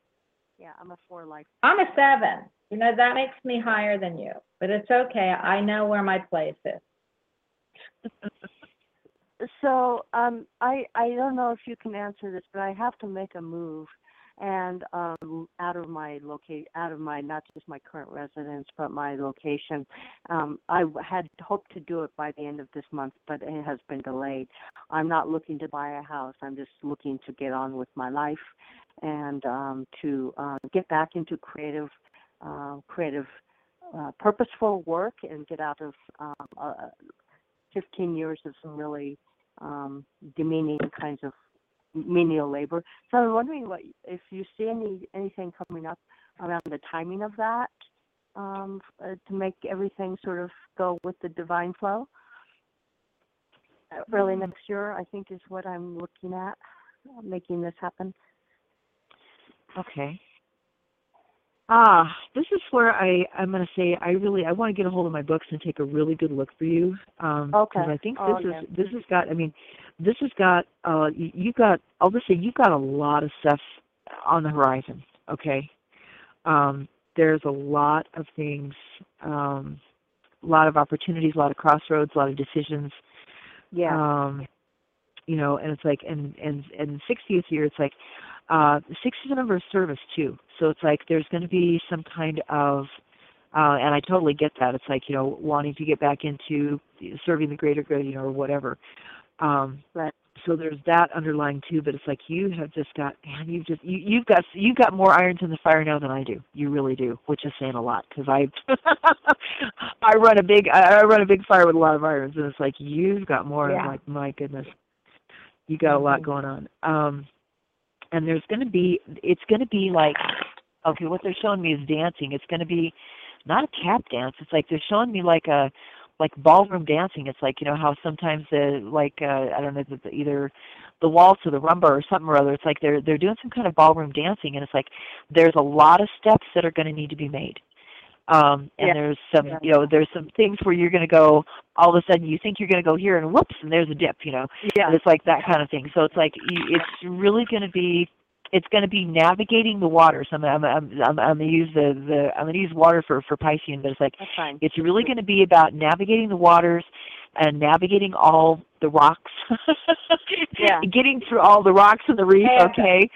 yeah, I'm a four life. I'm a seven. You know, that makes me higher than you, but it's okay. I know where my place is. So um, I I don't know if you can answer this, but I have to make a move, and um, out of my loca- out of my not just my current residence, but my location. Um, I had hoped to do it by the end of this month, but it has been delayed. I'm not looking to buy a house. I'm just looking to get on with my life, and um, to uh, get back into creative, uh, creative, uh, purposeful work, and get out of um, uh, fifteen years of some really um, demeaning kinds of menial labor. So I'm wondering what if you see any anything coming up around the timing of that um, uh, to make everything sort of go with the divine flow. Uh, early next year, I think, is what I'm looking at, uh, making this happen. Okay. Ah, this is where I, I'm going to say I really I want to get a hold of my books and take a really good look for you. Um, okay. Because I think this oh, is yeah. this has got I mean, this has got uh you, you got I'll just say you've got a lot of stuff on the horizon. Okay, um, there's a lot of things, um, a lot of opportunities, a lot of crossroads, a lot of decisions. Yeah. Um, you know, and it's like and and and sixtieth year, it's like. Uh, the sixth is a number of service, too. So it's like there's going to be some kind of, uh, and I totally get that. It's like, you know, wanting to get back into serving the greater good, you know, or whatever. Um, right. So there's that underlying, too. But it's like you have just got, man, you've just, you, you've got, you've got more irons in the fire now than I do. You really do, which is saying a lot because I, I run a big, I run a big fire with a lot of irons, and it's like you've got more. Yeah. I'm like, my goodness, you got a lot going on. Um, And there's going to be, it's going to be like, okay, what they're showing me is dancing. It's going to be not a tap dance. It's like they're showing me like a, like ballroom dancing. It's like, you know, how sometimes the, like, uh, I don't know, the, either the waltz or the rumba or something or other. It's like they're, they're doing some kind of ballroom dancing. And it's like, there's a lot of steps that are going to need to be made. Um, and yeah. there's some, yeah. you know, there's some things where you're going to go, all of a sudden you think you're going to go here and whoops, and there's a dip, you know, yeah. and it's like that kind of thing. So it's like, it's really going to be, it's going to be navigating the water. So I'm, I'm, I'm, I'm, I'm going to use the, the, I'm going to use water for, for Piscean, but it's like, it's really going to be about navigating the waters and navigating all the rocks, yeah. getting through all the rocks and the reef. Yeah. Okay.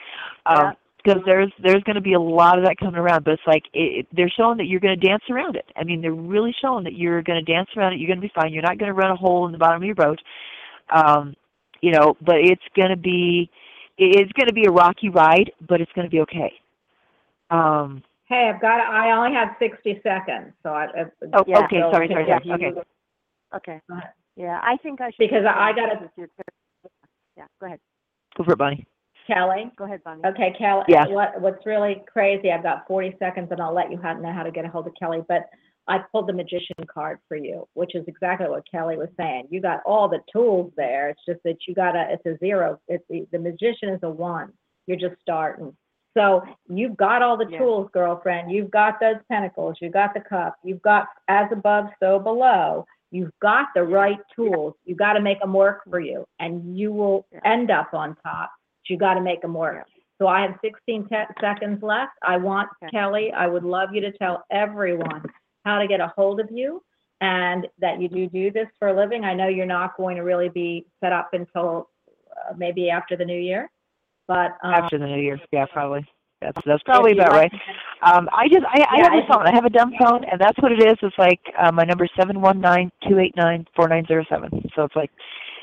Um, yeah. Because there's there's going to be a lot of that coming around, but it's like it, they're showing that you're going to dance around it. I mean, they're really showing that you're going to dance around it. You're going to be fine. You're not going to run a hole in the bottom of your boat, um, you know. But it's going to be it's going to be a rocky ride, but it's going to be okay. Um, hey, I've got to, I only have sixty seconds, so I. I oh, yeah, okay. So sorry, sorry, sorry. Okay. Okay. Yeah, I think I should because I got to. Yeah, go ahead. Go for it, Bonnie. Kelly? Go ahead, Bonnie. Okay, Kelly. Yeah. What, what's really crazy, I've got forty seconds, and I'll let you know how to get a hold of Kelly, but I pulled the magician card for you, which is exactly what Kelly was saying. You got all the tools there. It's just that you got a, it's a zero. It's the, the magician is a one. You're just starting. So you've got all the yeah. tools, girlfriend. You've got those pentacles. You've got the cup. You've got as above, so below. You've got the right tools. You've got to make them work for you, and you will end up on top. You got to make them work. So I have sixteen seconds left. I want okay. Kelly, I would love you to tell everyone how to get a hold of you and that you do do this for a living. I know you're not going to really be set up until uh, maybe after the new year, but um, after the new year, yeah, probably. That's that's probably about right. Um, I just I, I yeah, have a phone. I have a dumb phone, and that's what it is. It's like uh, my number seven one nine two eight nine four nine zero seven. So it's like,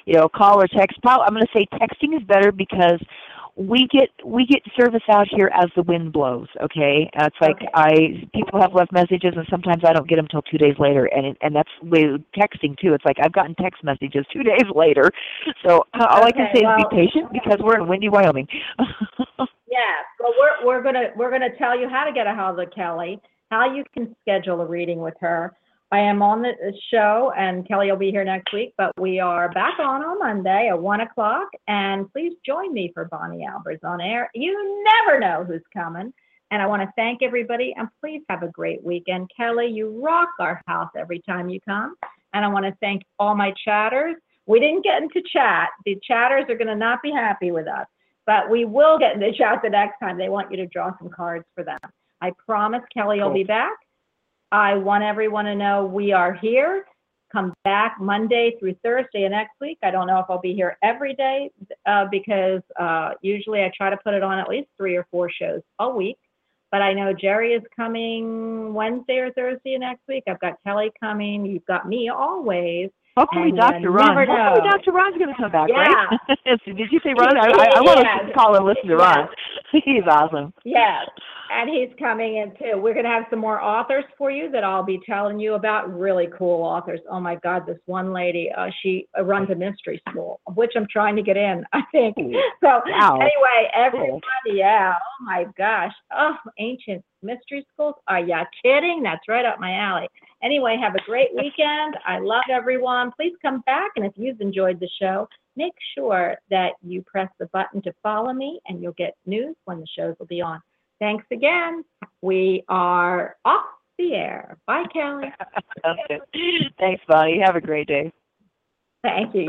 you know, call or text. Probably, I'm going to say texting is better because we get we get service out here as the wind blows. Okay, uh, it's like okay. I people have left messages, and sometimes I don't get them till two days later, and it, and that's with texting too. It's like I've gotten text messages two days later. So uh, all okay, I can say well, is be patient because we're in windy Wyoming. Yeah, well, we're we're gonna we're gonna tell you how to get a hold of Kelly, how you can schedule a reading with her. I am on the show, and Kelly will be here next week. But we are back on on Monday at one o'clock, and please join me for Bonnie Albers on Air. You never know who's coming, and I want to thank everybody. And please have a great weekend, Kelly. You rock our house every time you come, and I want to thank all my chatters. We didn't get into chat. The chatters are gonna not be happy with us. But we will get in the chat the next time. They want you to draw some cards for them. I promise Kelly will be back. I want everyone to know we are here. Come back Monday through Thursday of next week. I don't know if I'll be here every day uh, because uh, usually I try to put it on at least three or four shows a week. But I know Jerry is coming Wednesday or Thursday of next week. I've got Kelly coming. You've got me always. Hopefully Doctor Ron. Hopefully Doctor Ron's going to come back, yeah. right? Did you say Ron? I, I, I want yeah. to call and listen to Ron. Yeah. He's awesome. Yes, and he's coming in too. We're going to have some more authors for you that I'll be telling you about. Really cool authors. Oh my God, this one lady, uh, she runs a mystery school, which I'm trying to get in, I think. So wow. anyway, everybody, yeah. Oh my gosh. Oh, ancient mystery schools. Are ya kidding? That's right up my alley. Anyway, have a great weekend. I love everyone. Please come back. And if you've enjoyed the show, make sure that you press the button to follow me and you'll get news when the shows will be on. Thanks again. We are off the air. Bye, Kelly. Thanks, Bonnie. Have a great day. Thank you.